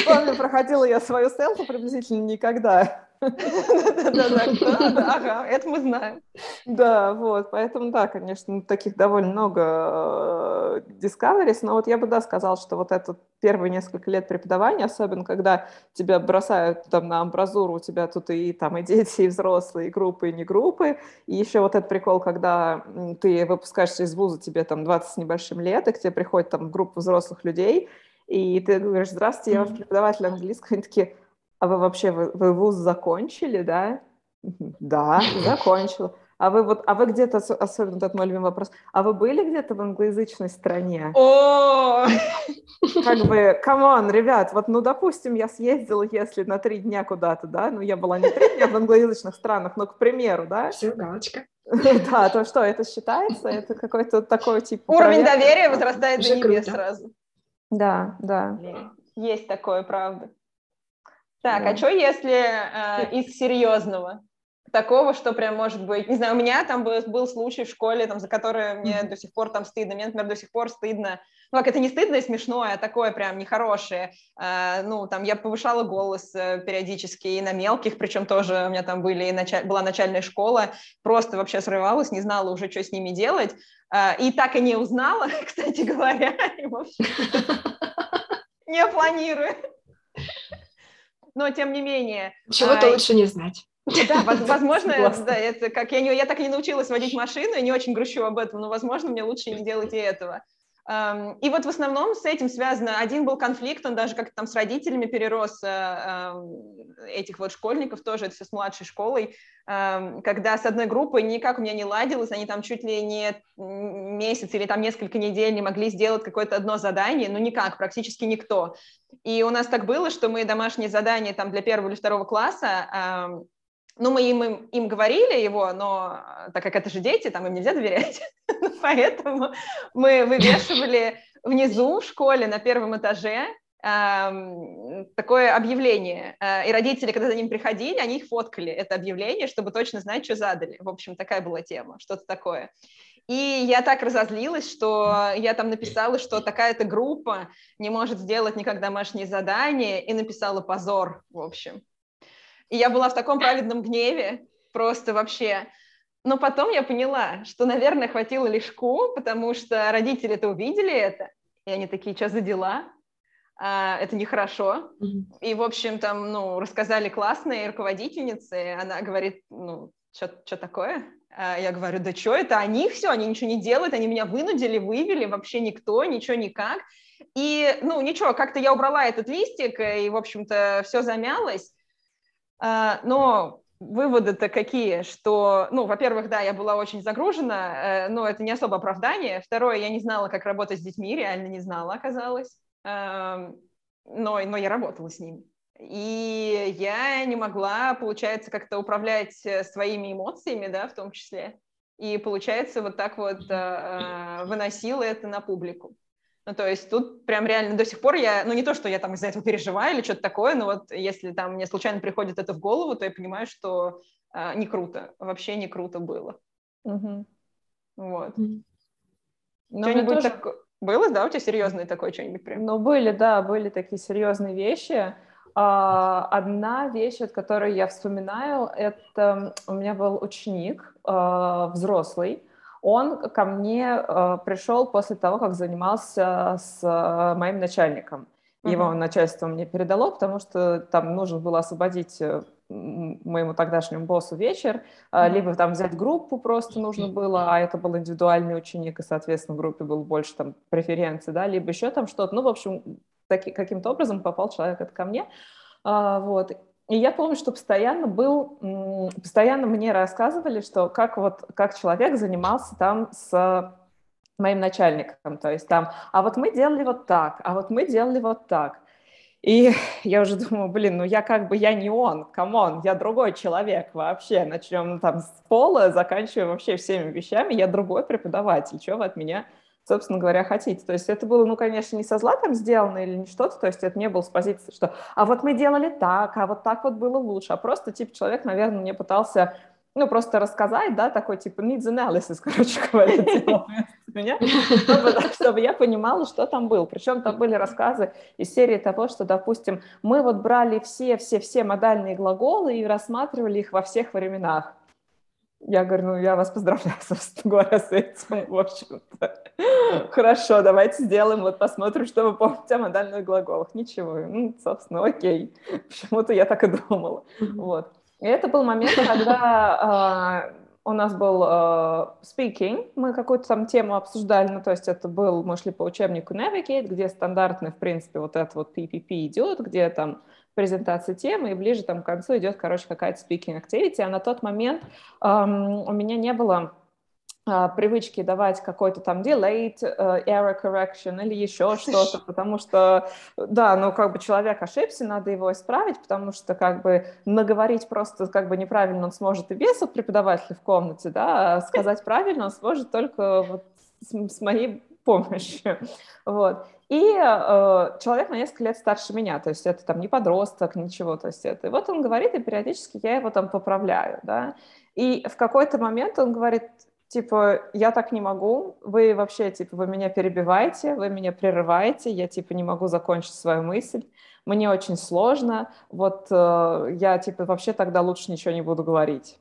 Помню, проходила я свою селфу приблизительно никогда. Ага, это мы знаем. Да, вот, поэтому, да, конечно, таких довольно много discoveries, но вот я бы, да, сказала, что вот это первые несколько лет преподавания, особенно когда тебя бросают там на амбразуру, у тебя тут и там и дети, и взрослые, и группы, и не группы, и еще вот этот прикол, когда ты выпускаешься из вуза, тебе там 20 с небольшим лет, и к тебе приходит там группа взрослых людей, и ты говоришь, здравствуйте, я ваш преподаватель английского. Они такие, а вы вообще, вы вуз закончили, да? Да, закончила. А вы вот, а вы где-то, особенно тот мой любимый вопрос, а вы были где-то в англоязычной стране? О! Как бы, камон, ребят, вот, ну, допустим, я съездила, если на 3 дня куда-то, да? Ну, я была не 3 дня в англоязычных странах, но, к примеру, да? Все, галочка. Да, то что, это считается? Это какой-то такой, типа... Уровень доверия возрастает до небес сразу. Да, да. Есть такое, правда. Так, да. А что если из серьезного? Такого, что прям может быть... Не знаю, у меня там был случай в школе, там, за который мне до сих пор там стыдно. Мне, например, до сих пор стыдно. Ну, как это не стыдно и смешное, а такое прям нехорошее. Ну, там, я повышала голос периодически и на мелких, причем тоже у меня там была начальная школа. Просто вообще срывалась, не знала уже, что с ними делать. И так и не узнала, кстати говоря. И, в общем, не планирую. Но, тем не менее... Чего-то лучше не знать. Да, возможно, да, это как я так и не научилась водить машину, и не очень грущу об этом, но, возможно, мне лучше не делать и этого. И вот в основном с этим связано. Один был конфликт, он даже как-то там с родителями перерос этих вот школьников, тоже это все с младшей школой, когда с одной группой никак у меня не ладилось, они там чуть ли не месяц или там несколько недель не могли сделать какое-то одно задание, ну никак, практически никто. И у нас так было, что мы домашние задания там для 1 или 2 класса... Ну, мы им говорили его, но так как это же дети, там им нельзя доверять, поэтому мы вывешивали внизу в школе на 1-м этаже такое объявление. И родители, когда за ним приходили, они их фоткали, это объявление, чтобы точно знать, что задали. В общем, такая была тема, что-то такое. И я так разозлилась, что я там написала, что такая-то группа не может сделать никак домашние задания, и написала позор, в общем. И я была в таком праведном гневе, просто вообще. Но потом я поняла, что, наверное, хватило лишку, потому что родители-то увидели это, и они такие, что за дела? Это нехорошо. И, в общем, там, ну, рассказали классные руководительницы, она говорит, ну, что такое? Я говорю, да что это? Они все, они ничего не делают, они меня вынудили, вывели, вообще никто, ничего никак. И, ну, ничего, как-то я убрала этот листик, и, в общем-то, все замялось. Но выводы-то какие, что, ну, во-первых, да, я была очень загружена, но это не особо оправдание. Второе, я не знала, как работать с детьми, реально не знала, оказалось, но я работала с ними. И я не могла, получается, как-то управлять своими эмоциями, да, в том числе, и, получается, вот так вот выносила это на публику. Ну, то есть тут прям реально до сих пор я, ну, не то, что я там из-за этого переживаю или что-то такое, но вот если там мне случайно приходит это в голову, то я понимаю, что не круто, вообще не круто было. Угу. Вот. Угу. Что-нибудь такое... Было, да, у тебя серьезные такое что-нибудь прям? Ну, были, да, были такие серьезные вещи. Одна вещь, от которой я вспоминаю, это у меня был ученик, взрослый. Он ко мне пришел после того, как занимался с моим начальником. Его начальство мне передало, потому что там нужно было освободить моему тогдашнему боссу вечер, либо там взять группу просто нужно было, а это был индивидуальный ученик, и, соответственно, в группе было больше там преференций, да, либо еще там что-то. Ну, в общем, каким-то образом попал человек это ко мне, вот. И я помню, что постоянно мне рассказывали, что как человек занимался там с моим начальником, то есть там, а вот мы делали вот так, а вот мы делали вот так. И я уже думаю, блин, ну я как бы, я не он, камон, я другой человек вообще, начнем там с пола, заканчиваем вообще всеми вещами, я другой преподаватель, что вы от меня, собственно говоря, хотите. То есть это было, ну, конечно, не со зла там сделано или не что-то, то есть это не было с позиции, что «а вот мы делали так вот было лучше», а просто, типа, человек, наверное, мне пытался, ну, просто рассказать, да, такой, типа, needs analysis, короче говоря, чтобы я понимала, что там было. Причем там были рассказы из серии того, что, допустим, мы вот брали все модальные глаголы и рассматривали их во всех временах. Я говорю, ну, я вас поздравляю, собственно говоря, с этим, в общем-то. Хорошо, давайте сделаем, вот посмотрим, что вы помните о модальных глаголах. Ничего, ну, собственно, окей. Почему-то я так и думала. Вот. И это был момент, когда у нас был speaking, мы какую-то там тему обсуждали, ну, то есть это был, мы шли по учебнику Navigate, где стандартный, в принципе, вот это вот PPP идет, где там презентация темы, и ближе там к концу идет, короче, какая-то speaking activity, а на тот момент у меня не было привычки давать какой-то там delayed, error correction или еще что-то, потому что, да, ну, как бы человек ошибся, надо его исправить, потому что, как бы, наговорить просто, как бы, неправильно он сможет и без вот преподавателя в комнате, да, а сказать правильно он сможет только вот с моей помощью, вот. И человек на несколько лет старше меня, то есть это там не подросток, ничего, то есть это. И вот он говорит, и периодически я его там поправляю, да, и в какой-то момент он говорит, типа, я так не могу, вы вообще, типа, вы меня перебиваете, вы меня прерываете, я, типа, не могу закончить свою мысль, мне очень сложно, вот я, типа, вообще тогда лучше ничего не буду говорить.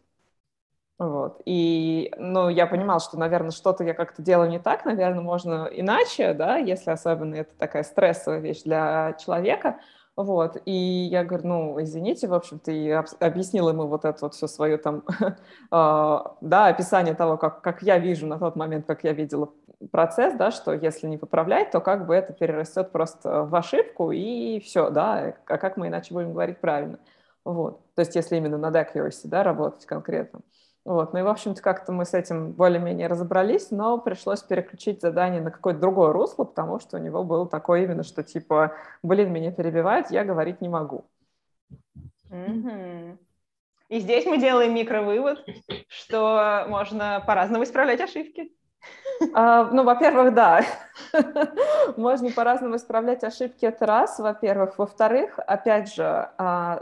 Вот, и, ну, я понимала, что, наверное, что-то я как-то делаю не так, наверное, можно иначе, да, если особенно это такая стрессовая вещь для человека, вот, и я говорю, ну, извините, в общем-то, и объяснила ему вот это вот все свое там, да, описание того, как я вижу на тот момент, как я видела процесс, да, что если не поправлять, то как бы это перерастет просто в ошибку и все, да, а как мы иначе будем говорить правильно, вот, то есть если именно над accuracy, да, работать конкретно, вот, ну и, в общем-то, как-то мы с этим более-менее разобрались, но пришлось переключить задание на какое-то другое русло, потому что у него было такое именно, что типа, блин, меня перебивают, я говорить не могу. Mm-hmm. И здесь мы делаем микровывод, что можно по-разному исправлять ошибки. Ну, во-первых, да, можно по-разному исправлять ошибки, это раз, во-первых. Во-вторых, опять же,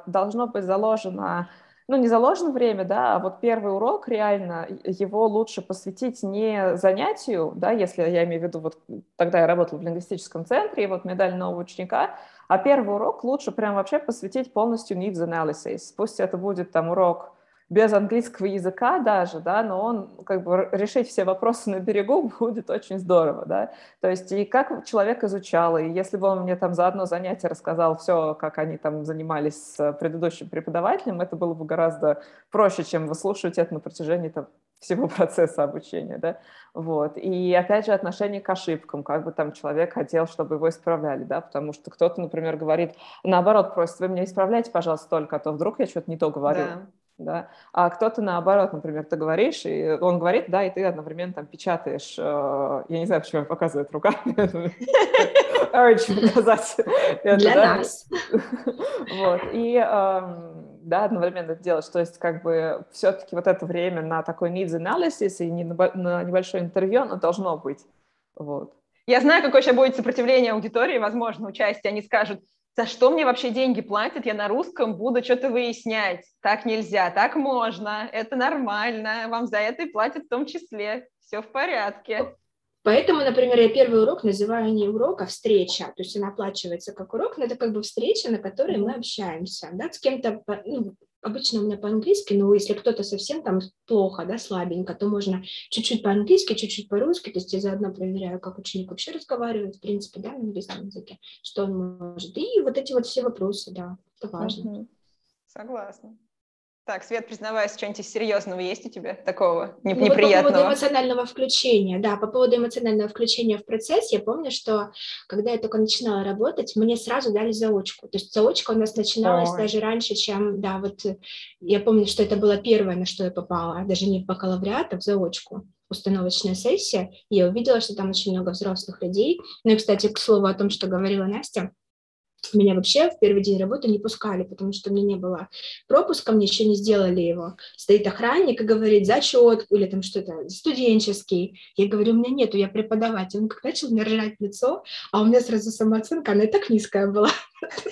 должно быть заложено... Ну, не заложено время, да, а вот первый урок реально, его лучше посвятить не занятию, да, если я имею в виду, вот тогда я работала в лингвистическом центре, и вот мне дали нового ученика, а первый урок лучше прям вообще посвятить полностью needs analysis. Пусть это будет там урок без английского языка даже, да, но он как бы решить все вопросы на берегу будет очень здорово, да, то есть и как человек изучал, и если бы он мне там за одно занятие рассказал все, как они там занимались с предыдущим преподавателем, это было бы гораздо проще, чем выслушивать это на протяжении там всего процесса обучения, да, вот, и опять же отношение к ошибкам, как бы там человек хотел, чтобы его исправляли, да, потому что кто-то, например, говорит, наоборот, просит, вы меня исправляйте, пожалуйста, только, а то вдруг я что-то не то говорю. Да. Да. А кто-то наоборот, например, ты говоришь, и он говорит, да, и ты одновременно там печатаешь, я не знаю, почему я показываю руками, для нас. Вот, и да, одновременно это делаешь, то есть как бы все-таки вот это время на такой needs analysis и на небольшое интервью, оно должно быть, вот. Я знаю, какое сейчас будет сопротивление аудитории, возможно, участие. Они скажут, за что мне вообще деньги платят, я на русском буду что-то выяснять. Так нельзя, так можно, это нормально, вам за это и платят в том числе, все в порядке. Поэтому, например, я первый урок называю не урок, а встреча. То есть она оплачивается как урок, но это как бы встреча, на которой мы общаемся. Да, с кем-то, ну, обычно у меня по-английски, но если кто-то совсем там плохо, да, слабенько, то можно чуть-чуть по-английски, чуть-чуть по-русски. То есть я заодно проверяю, как ученик вообще разговаривает, в принципе, да, на английском языке, что он может. И вот эти вот все вопросы, да, это важно. Угу. Согласна. Так, Свет, признавайся, что-нибудь серьезного есть у тебя такого неприятного? По поводу эмоционального включения, да, по поводу эмоционального включения в процесс, я помню, что когда я только начинала работать, мне сразу дали заочку, то есть заочка у нас начиналась даже раньше, чем, да, вот я помню, что это было первое, на что я попала, даже не в бакалавриат, а в заочку. Установочная сессия, и я увидела, что там очень много взрослых людей, ну и, кстати, к слову о том, что говорила Настя, меня вообще в первый день работы не пускали, потому что у меня не было пропуска, мне еще не сделали его. Стоит охранник и говорит, зачет, или там что-то, студенческий. Я говорю, у меня нету, я преподаватель. Он как начал мне ржать в лицо, а у меня сразу самооценка, она и так низкая была.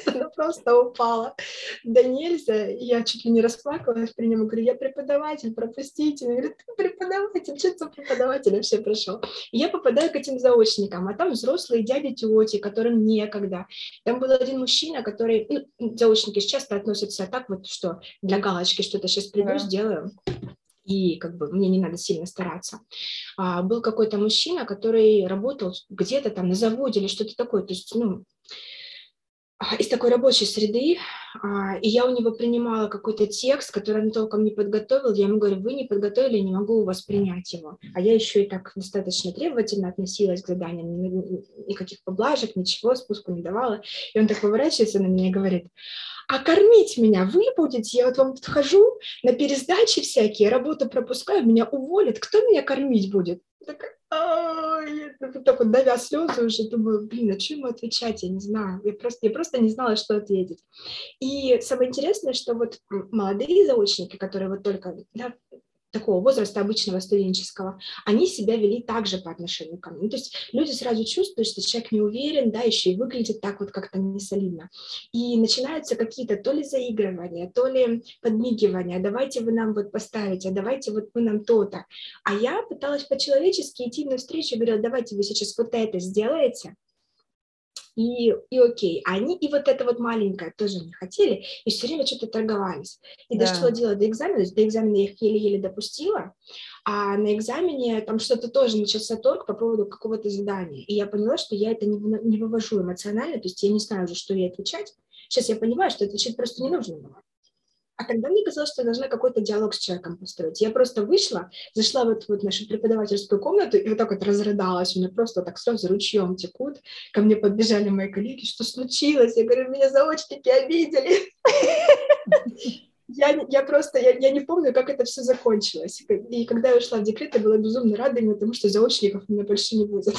Она просто упала. Да нельзя. Я чуть ли не расплакалась при нем. Говорю, я преподаватель, пропустите. Он говорит, ты преподаватель, что за преподаватель вообще пришел? И я попадаю к этим заочникам, а там взрослые дяди-тети, которым некогда. Там было один мужчина, который, ну, заочники часто относятся так вот, что для галочки что-то сейчас приду, сделаю, и как бы мне не надо сильно стараться. А, был какой-то мужчина, который работал где-то там на заводе или что-то такое, то есть, ну, из такой рабочей среды, и я у него принимала какой-то текст, который он толком не подготовил, я ему говорю, вы не подготовили, я не могу у вас принять его. А я еще и так достаточно требовательно относилась к заданиям, никаких поблажек, ничего, спуску не давала. И он так поворачивается на меня и говорит, а кормить меня вы будете? Я вот вам подхожу на пересдачи всякие, работу пропускаю, меня уволят, кто меня кормить будет? Так вот давя слезы уже, думаю, блин, а что ему отвечать, я не знаю, я просто не знала, что ответить. И самое интересное, что вот молодые заочники, которые вот только, да, такого возраста обычного студенческого, они себя вели также по отношению ко мне. Ну, то есть люди сразу чувствуют, что человек не уверен, да, еще и выглядит так вот как-то несолидно. И начинаются какие-то то ли заигрывания, то ли подмигивания, давайте вы нам вот поставите, а давайте вот вы нам то-то. А я пыталась по-человечески идти навстречу, говорила, давайте вы сейчас вот это сделаете, и окей, они и вот это вот маленькое тоже не хотели, и все время что-то торговались. И дошло дело до экзамена, то есть до экзамена я их еле-еле допустила, а на экзамене там что-то тоже начался торг по поводу какого-то задания, и я поняла, что я это не вывожу эмоционально, то есть я не знаю уже, что ей отвечать. Сейчас я понимаю, что отвечать просто не нужно было. А тогда мне казалось, что я должна какой-то диалог с человеком построить. Я просто вышла, зашла вот в нашу преподавательскую комнату и вот так вот разрыдалась. У меня просто так слезы ручьем текут. Ко мне подбежали мои коллеги, что случилось? Я говорю, меня заочники обидели. Я не помню, как это все закончилось. И когда я ушла в декрет, я была безумно рада именно тому, что заочников у меня больше не будет.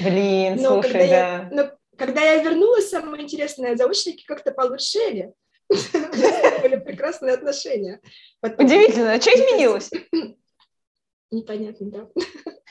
Блин, слушай, да. Но когда я вернулась, самое интересное, заочники как-то получшили. Были прекрасные отношения. Потом... Удивительно, что изменилось? Непонятно, да.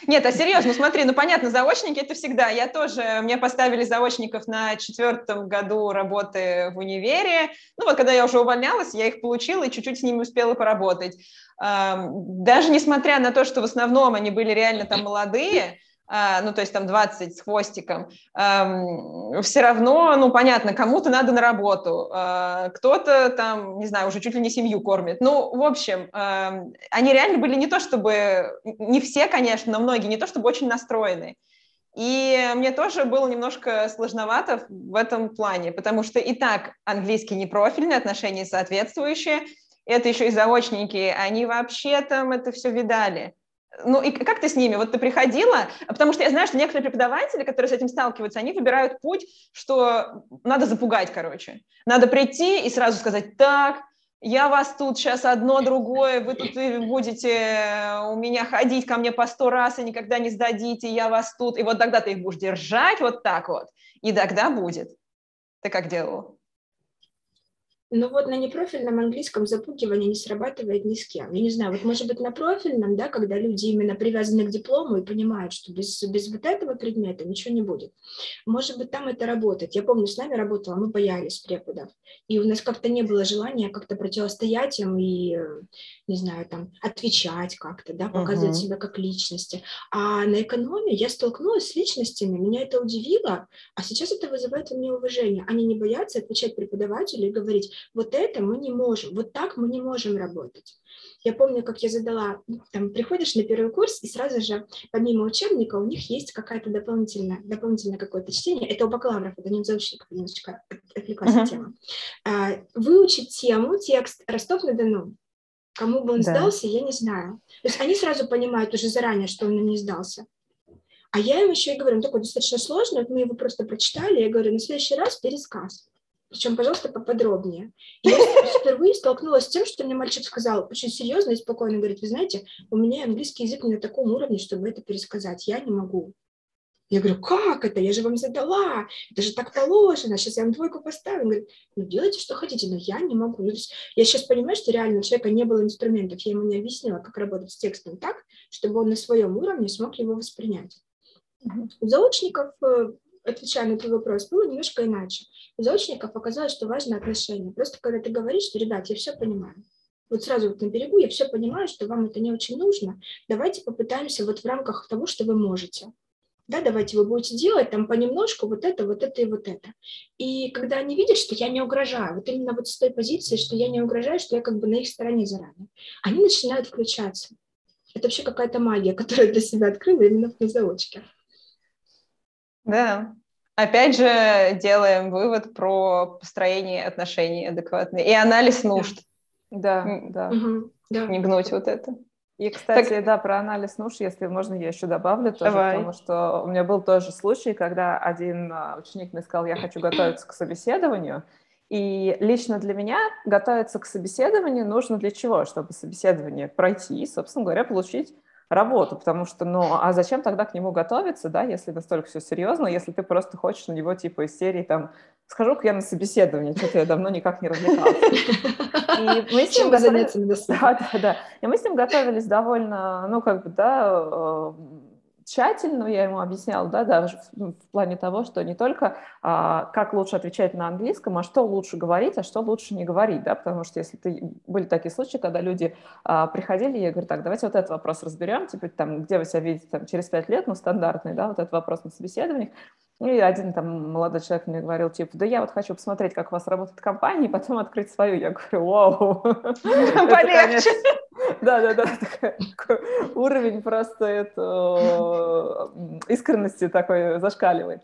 Нет, а серьезно, смотри, ну понятно, заочники это всегда. Я тоже, мне поставили заочников на 4-м году работы в универе. Ну вот, когда я уже увольнялась, я их получила и чуть-чуть с ними успела поработать. Даже несмотря на то, что в основном они были реально там молодые, ну, то есть там 20 с хвостиком, все равно, ну, понятно, кому-то надо на работу, кто-то там, не знаю, уже чуть ли не семью кормит. Ну, в общем, они реально были не то чтобы, не все, конечно, но многие, не то чтобы очень настроены. И мне тоже было немножко сложновато в этом плане, потому что и так английский непрофильный, отношения соответствующие, это еще и заочники, они вообще там это все видали. Ну и как ты с ними? Вот ты приходила, потому что я знаю, что некоторые преподаватели, которые с этим сталкиваются, они выбирают путь, что надо запугать, короче. Надо прийти и сразу сказать, так, я вас тут сейчас одно, другое, вы тут будете у меня ходить ко мне по 100 раз и никогда не сдадите, я вас тут, и вот тогда ты их будешь держать вот так вот, и тогда будет. Ты как делала? Но вот на непрофильном английском запугивание не срабатывает ни с кем. Я не знаю, вот может быть на профильном, да, когда люди именно привязаны к диплому и понимают, что без вот этого предмета ничего не будет. Может быть, там это работает. Я помню, с нами работала, мы боялись преподов. И у нас как-то не было желания как-то противостоять им и, не знаю, там, отвечать как-то, да, показывать себя как личности. А на экономии я столкнулась с личностями, меня это удивило, а сейчас это вызывает у меня уважение. Они не боятся отвечать преподавателю и говорить: вот это мы не можем, вот так мы не можем работать. Я помню, как я задала, там, приходишь на первый курс, и сразу же, помимо учебника, у них есть какая-то дополнительное какое-то чтение. Это у бакалавров, это не у заочников, немножечко отвлеклась от темы. Выучить тему, текст «Ростов-на-Дону». Кому бы он сдался, я не знаю. То есть они сразу понимают уже заранее, что он им не сдался. А я им еще и говорю, ну, такой достаточно сложный, вот мы его просто прочитали, я говорю, на следующий раз пересказ. Причем, пожалуйста, поподробнее. И я впервые столкнулась с тем, что мне мальчик сказал очень серьезно и спокойно, говорит: вы знаете, у меня английский язык не на таком уровне, чтобы это пересказать, я не могу. Я говорю: как это? Я же вам задала, это же так положено, сейчас я вам двойку поставлю. Он говорит: ну делайте, что хотите, но я не могу. Ну, то есть я сейчас понимаю, что реально у человека не было инструментов, я ему не объяснила, как работать с текстом так, чтобы он на своем уровне смог его воспринять. У заочников, отвечая на твой вопрос, было немножко иначе. У заочников оказалось, что важно отношение. Просто когда ты говоришь, что, ребят, я все понимаю. Вот сразу вот на берегу я все понимаю, что вам это не очень нужно. Давайте попытаемся вот в рамках того, что вы можете. Да, давайте вы будете делать там понемножку вот это и вот это. И когда они видят, что я не угрожаю, вот именно вот с той позиции, что я не угрожаю, что я как бы на их стороне заранее, они начинают включаться. Это вообще какая-то магия, которую для себя открыла именно в заочке. Да. Опять же, делаем вывод про построение отношений адекватных и анализ нужд. Не гнуть вот это. И, кстати, так... да, про анализ нужд, если можно, я еще добавлю тоже, потому что у меня был тоже случай, когда один ученик мне сказал: я хочу готовиться к собеседованию. И лично для меня готовиться к собеседованию нужно для чего? Чтобы собеседование пройти и, собственно говоря, получить работу, потому что, ну, а зачем тогда к нему готовиться, да, если настолько все серьезно, если ты просто хочешь на него, типа, из серии, там, схожу-ка я на собеседование, что-то я давно никак не развлекалась. И мы с ним готовились... И мы с ним готовились довольно, ну, как бы, да, тщательно, я ему объясняла, да, даже в плане того, что не только как лучше отвечать на английском, а что лучше говорить, а что лучше не говорить, да, потому что если ты... были такие случаи, когда люди приходили, я говорю: так, давайте вот этот вопрос разберем, типа, там, где вы себя видите там, через 5 лет, ну, стандартный, да, вот этот вопрос на собеседованиях. И один там молодой человек мне говорил, типа: да я вот хочу посмотреть, как у вас работает компания, и потом открыть свою. Я говорю: вау! Полегче! Да-да-да, такой уровень просто искренности такой зашкаливает.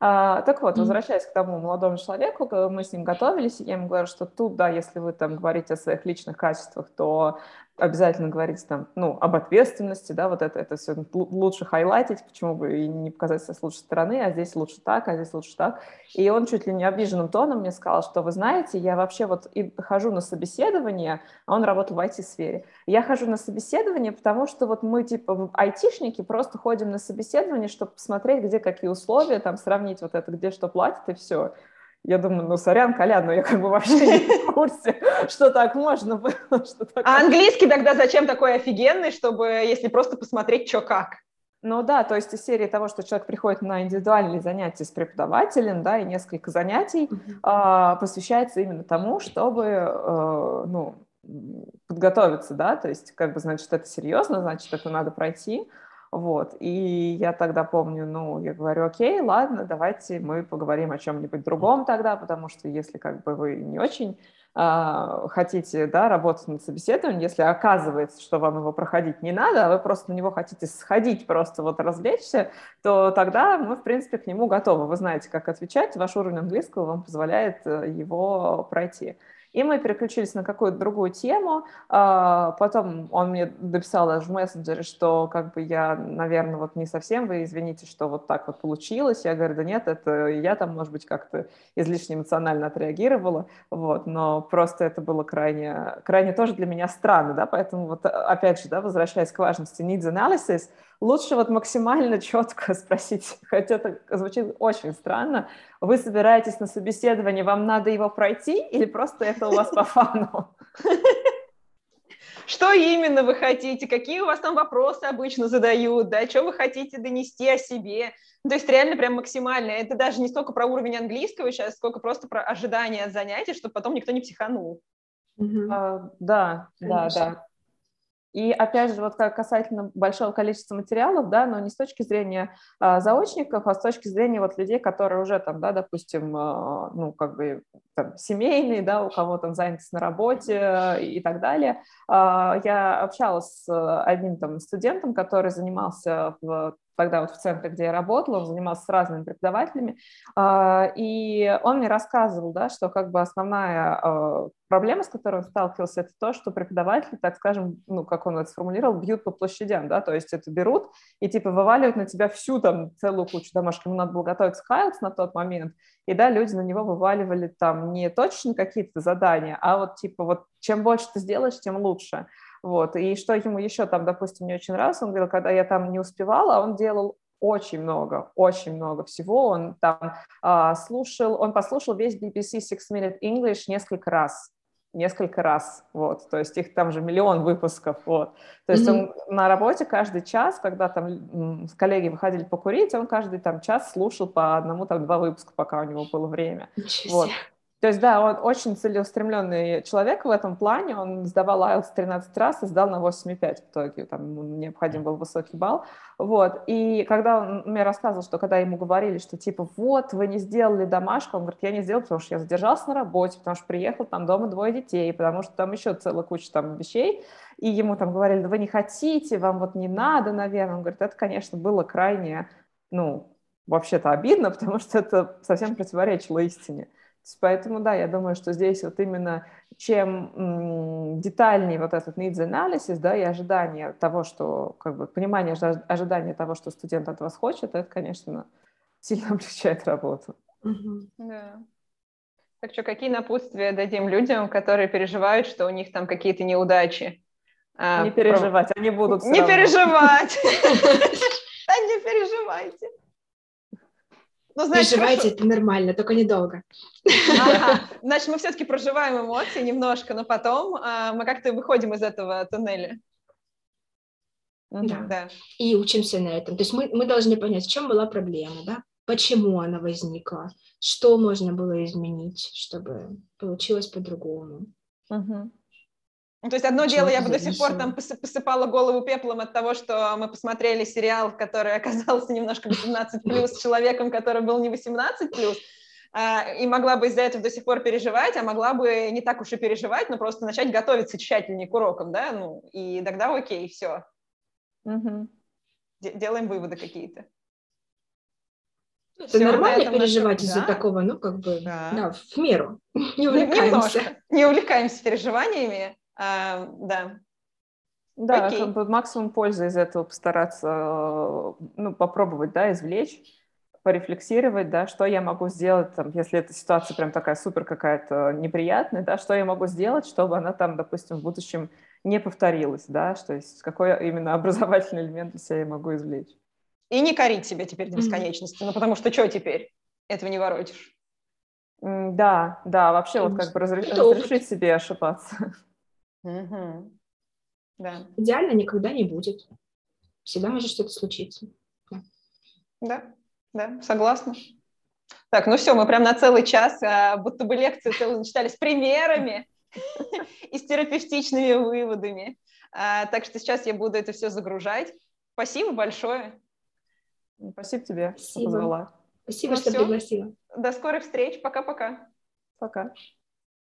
Так вот, возвращаясь к тому молодому человеку, мы с ним готовились, я ему говорю, что тут, да, если вы там говорите о своих личных качествах, то обязательно говорите там, ну, об ответственности, да, вот это все лучше хайлайтить, почему бы и не показать себя с лучшей стороны, а здесь лучше так, а здесь лучше так. И он чуть ли не обиженным тоном мне сказал, что, вы знаете, я вообще вот и хожу на собеседование, а он работал в IT-сфере, я хожу на собеседование, потому что вот мы, типа, айтишники просто ходим на собеседование, чтобы посмотреть, где какие условия, там, сравнить вот это, где что платят, и все. Я думаю, ну, сорян, Колян, но я как бы вообще не в курсе, что так можно было. Что так... А английский тогда зачем такой офигенный, чтобы, если просто посмотреть, что как? Ну да, то есть из серии того, что человек приходит на индивидуальные занятия с преподавателем, да, и несколько занятий посвящается именно тому, чтобы, ну, подготовиться, да, то есть как бы, значит, это серьезно, значит, это надо пройти. Вот, и я тогда помню, ну, я говорю: окей, ладно, давайте мы поговорим о чем-нибудь другом тогда, потому что если как бы вы не очень хотите, да, работать над собеседованием, если оказывается, что вам его проходить не надо, а вы просто на него хотите сходить, просто вот развлечься, то тогда мы, в принципе, к нему готовы. Вы знаете, как отвечать, ваш уровень английского вам позволяет его пройти. И мы переключились на какую-то другую тему. Потом он мне написал даже в мессенджере, что как бы я, наверное, вот не совсем, вы извините, что вот так вот получилось. Я говорю: да нет, это я там, может быть, как-то излишне эмоционально отреагировала. Вот, но просто это было крайне, крайне тоже для меня странно, да, поэтому вот опять же, да, возвращаясь к важности needs analysis, лучше вот максимально четко спросить, хотя это звучит очень странно. Вы собираетесь на собеседование, вам надо его пройти или просто это у вас по фану? Что именно вы хотите, какие у вас там вопросы обычно задают, да, что вы хотите донести о себе. Ну, то есть реально прям максимально. Это даже не столько про уровень английского сейчас, сколько просто про ожидание от занятий, чтобы потом никто не психанул. Mm-hmm. Да. И опять же, вот как касательно большого количества материалов, да, но не с точки зрения заочников, а с точки зрения вот людей, которые уже там, да, допустим, ну, как бы там, семейные, да, у кого там занятость на работе и так далее. Я общалась с одним там студентом, который занимался тогда вот в центре, где я работала, он занимался с разными преподавателями, и он мне рассказывал, да, что как бы основная проблема, с которой он сталкивался, это то, что преподаватели, так скажем, ну, как он это сформулировал, бьют по площадям, да, то есть это берут и типа вываливают на тебя всю там целую кучу домашки, ему надо было готовиться к IELTS на тот момент, и да, люди на него вываливали там не точно какие-то задания, а вот типа вот чем больше ты сделаешь, тем лучше. Вот. И что ему еще там, допустим, не очень нравилось, он говорил, когда я там не успевала, он делал очень много всего, он там послушал весь BBC Six Minute English несколько раз, вот, то есть их там же миллион выпусков, вот, то есть он на работе каждый час, когда там с коллеги выходили покурить, он каждый там час слушал по одному, там, два выпуска, пока у него было время, вот. То есть, да, он очень целеустремленный человек в этом плане, он сдавал IELTS 13 раз и сдал на 8,5 в итоге, там ему необходим был высокий балл, вот, и когда он мне рассказывал, что когда ему говорили, что типа, вот, вы не сделали домашку, он говорит, я не сделал, потому что я задержался на работе, потому что приехал, там дома двое детей, потому что там еще целая куча там вещей, и ему там говорили, да вы не хотите, вам вот не надо, наверное, он говорит, это, конечно, было крайне, ну, вообще-то обидно, потому что это совсем противоречило истине. Поэтому, да, я думаю, что здесь вот именно чем детальнее вот этот needs analysis, да, и ожидание того, что, как бы, понимание ожидания того, что студент от вас хочет, это, конечно, сильно облегчает работу. Mm-hmm. Да. Так что, какие напутствия дадим людям, которые переживают, что у них там какие-то неудачи? Не переживать, они будут все равно. Не переживать! Не переживайте! Ну, значит, переживайте, это нормально, только недолго. Ага. Значит, мы все-таки проживаем эмоции немножко, но потом мы как-то выходим из этого туннеля. Да. И учимся на этом. То есть мы должны понять, в чем была проблема, да? Почему она возникла, что можно было изменить, чтобы получилось по-другому. Угу. То есть одно дело, я бы до сих пор там посыпала голову пеплом от того, что мы посмотрели сериал, который оказался немножко 18+, с человеком, который был не 18+, и могла бы из-за этого до сих пор переживать, а могла бы не так уж и переживать, но просто начать готовиться тщательнее к урокам, да, ну, и тогда окей, все. Угу. Делаем выводы какие-то. Это все нормально переживать из-за такого, ну, как бы, да, в меру. Не увлекаемся. Немножко. Не увлекаемся переживаниями. Да, как бы максимум пользы из этого постараться, ну, попробовать, да, извлечь, порефлексировать, да, что я могу сделать, там, если эта ситуация прям такая супер какая-то неприятная, да, что я могу сделать, чтобы она там, допустим, в будущем не повторилась, да, что есть какой именно образовательный элемент для себя я могу извлечь. И не корить себя теперь до бесконечности, ну, потому что что теперь? Этого не воротишь. Да, вообще вот как бы разрешить себе ошибаться. Угу. Да. Идеально никогда не будет. Всегда может что-то случиться. Да, согласна. Так, ну все, мы прям на целый час, будто бы лекции целую начитали с примерами и с терапевтичными выводами. Так что сейчас я буду это все загружать. Спасибо большое. Спасибо тебе, что позвала. Спасибо, что пригласила. До скорых встреч. Пока-пока. Пока.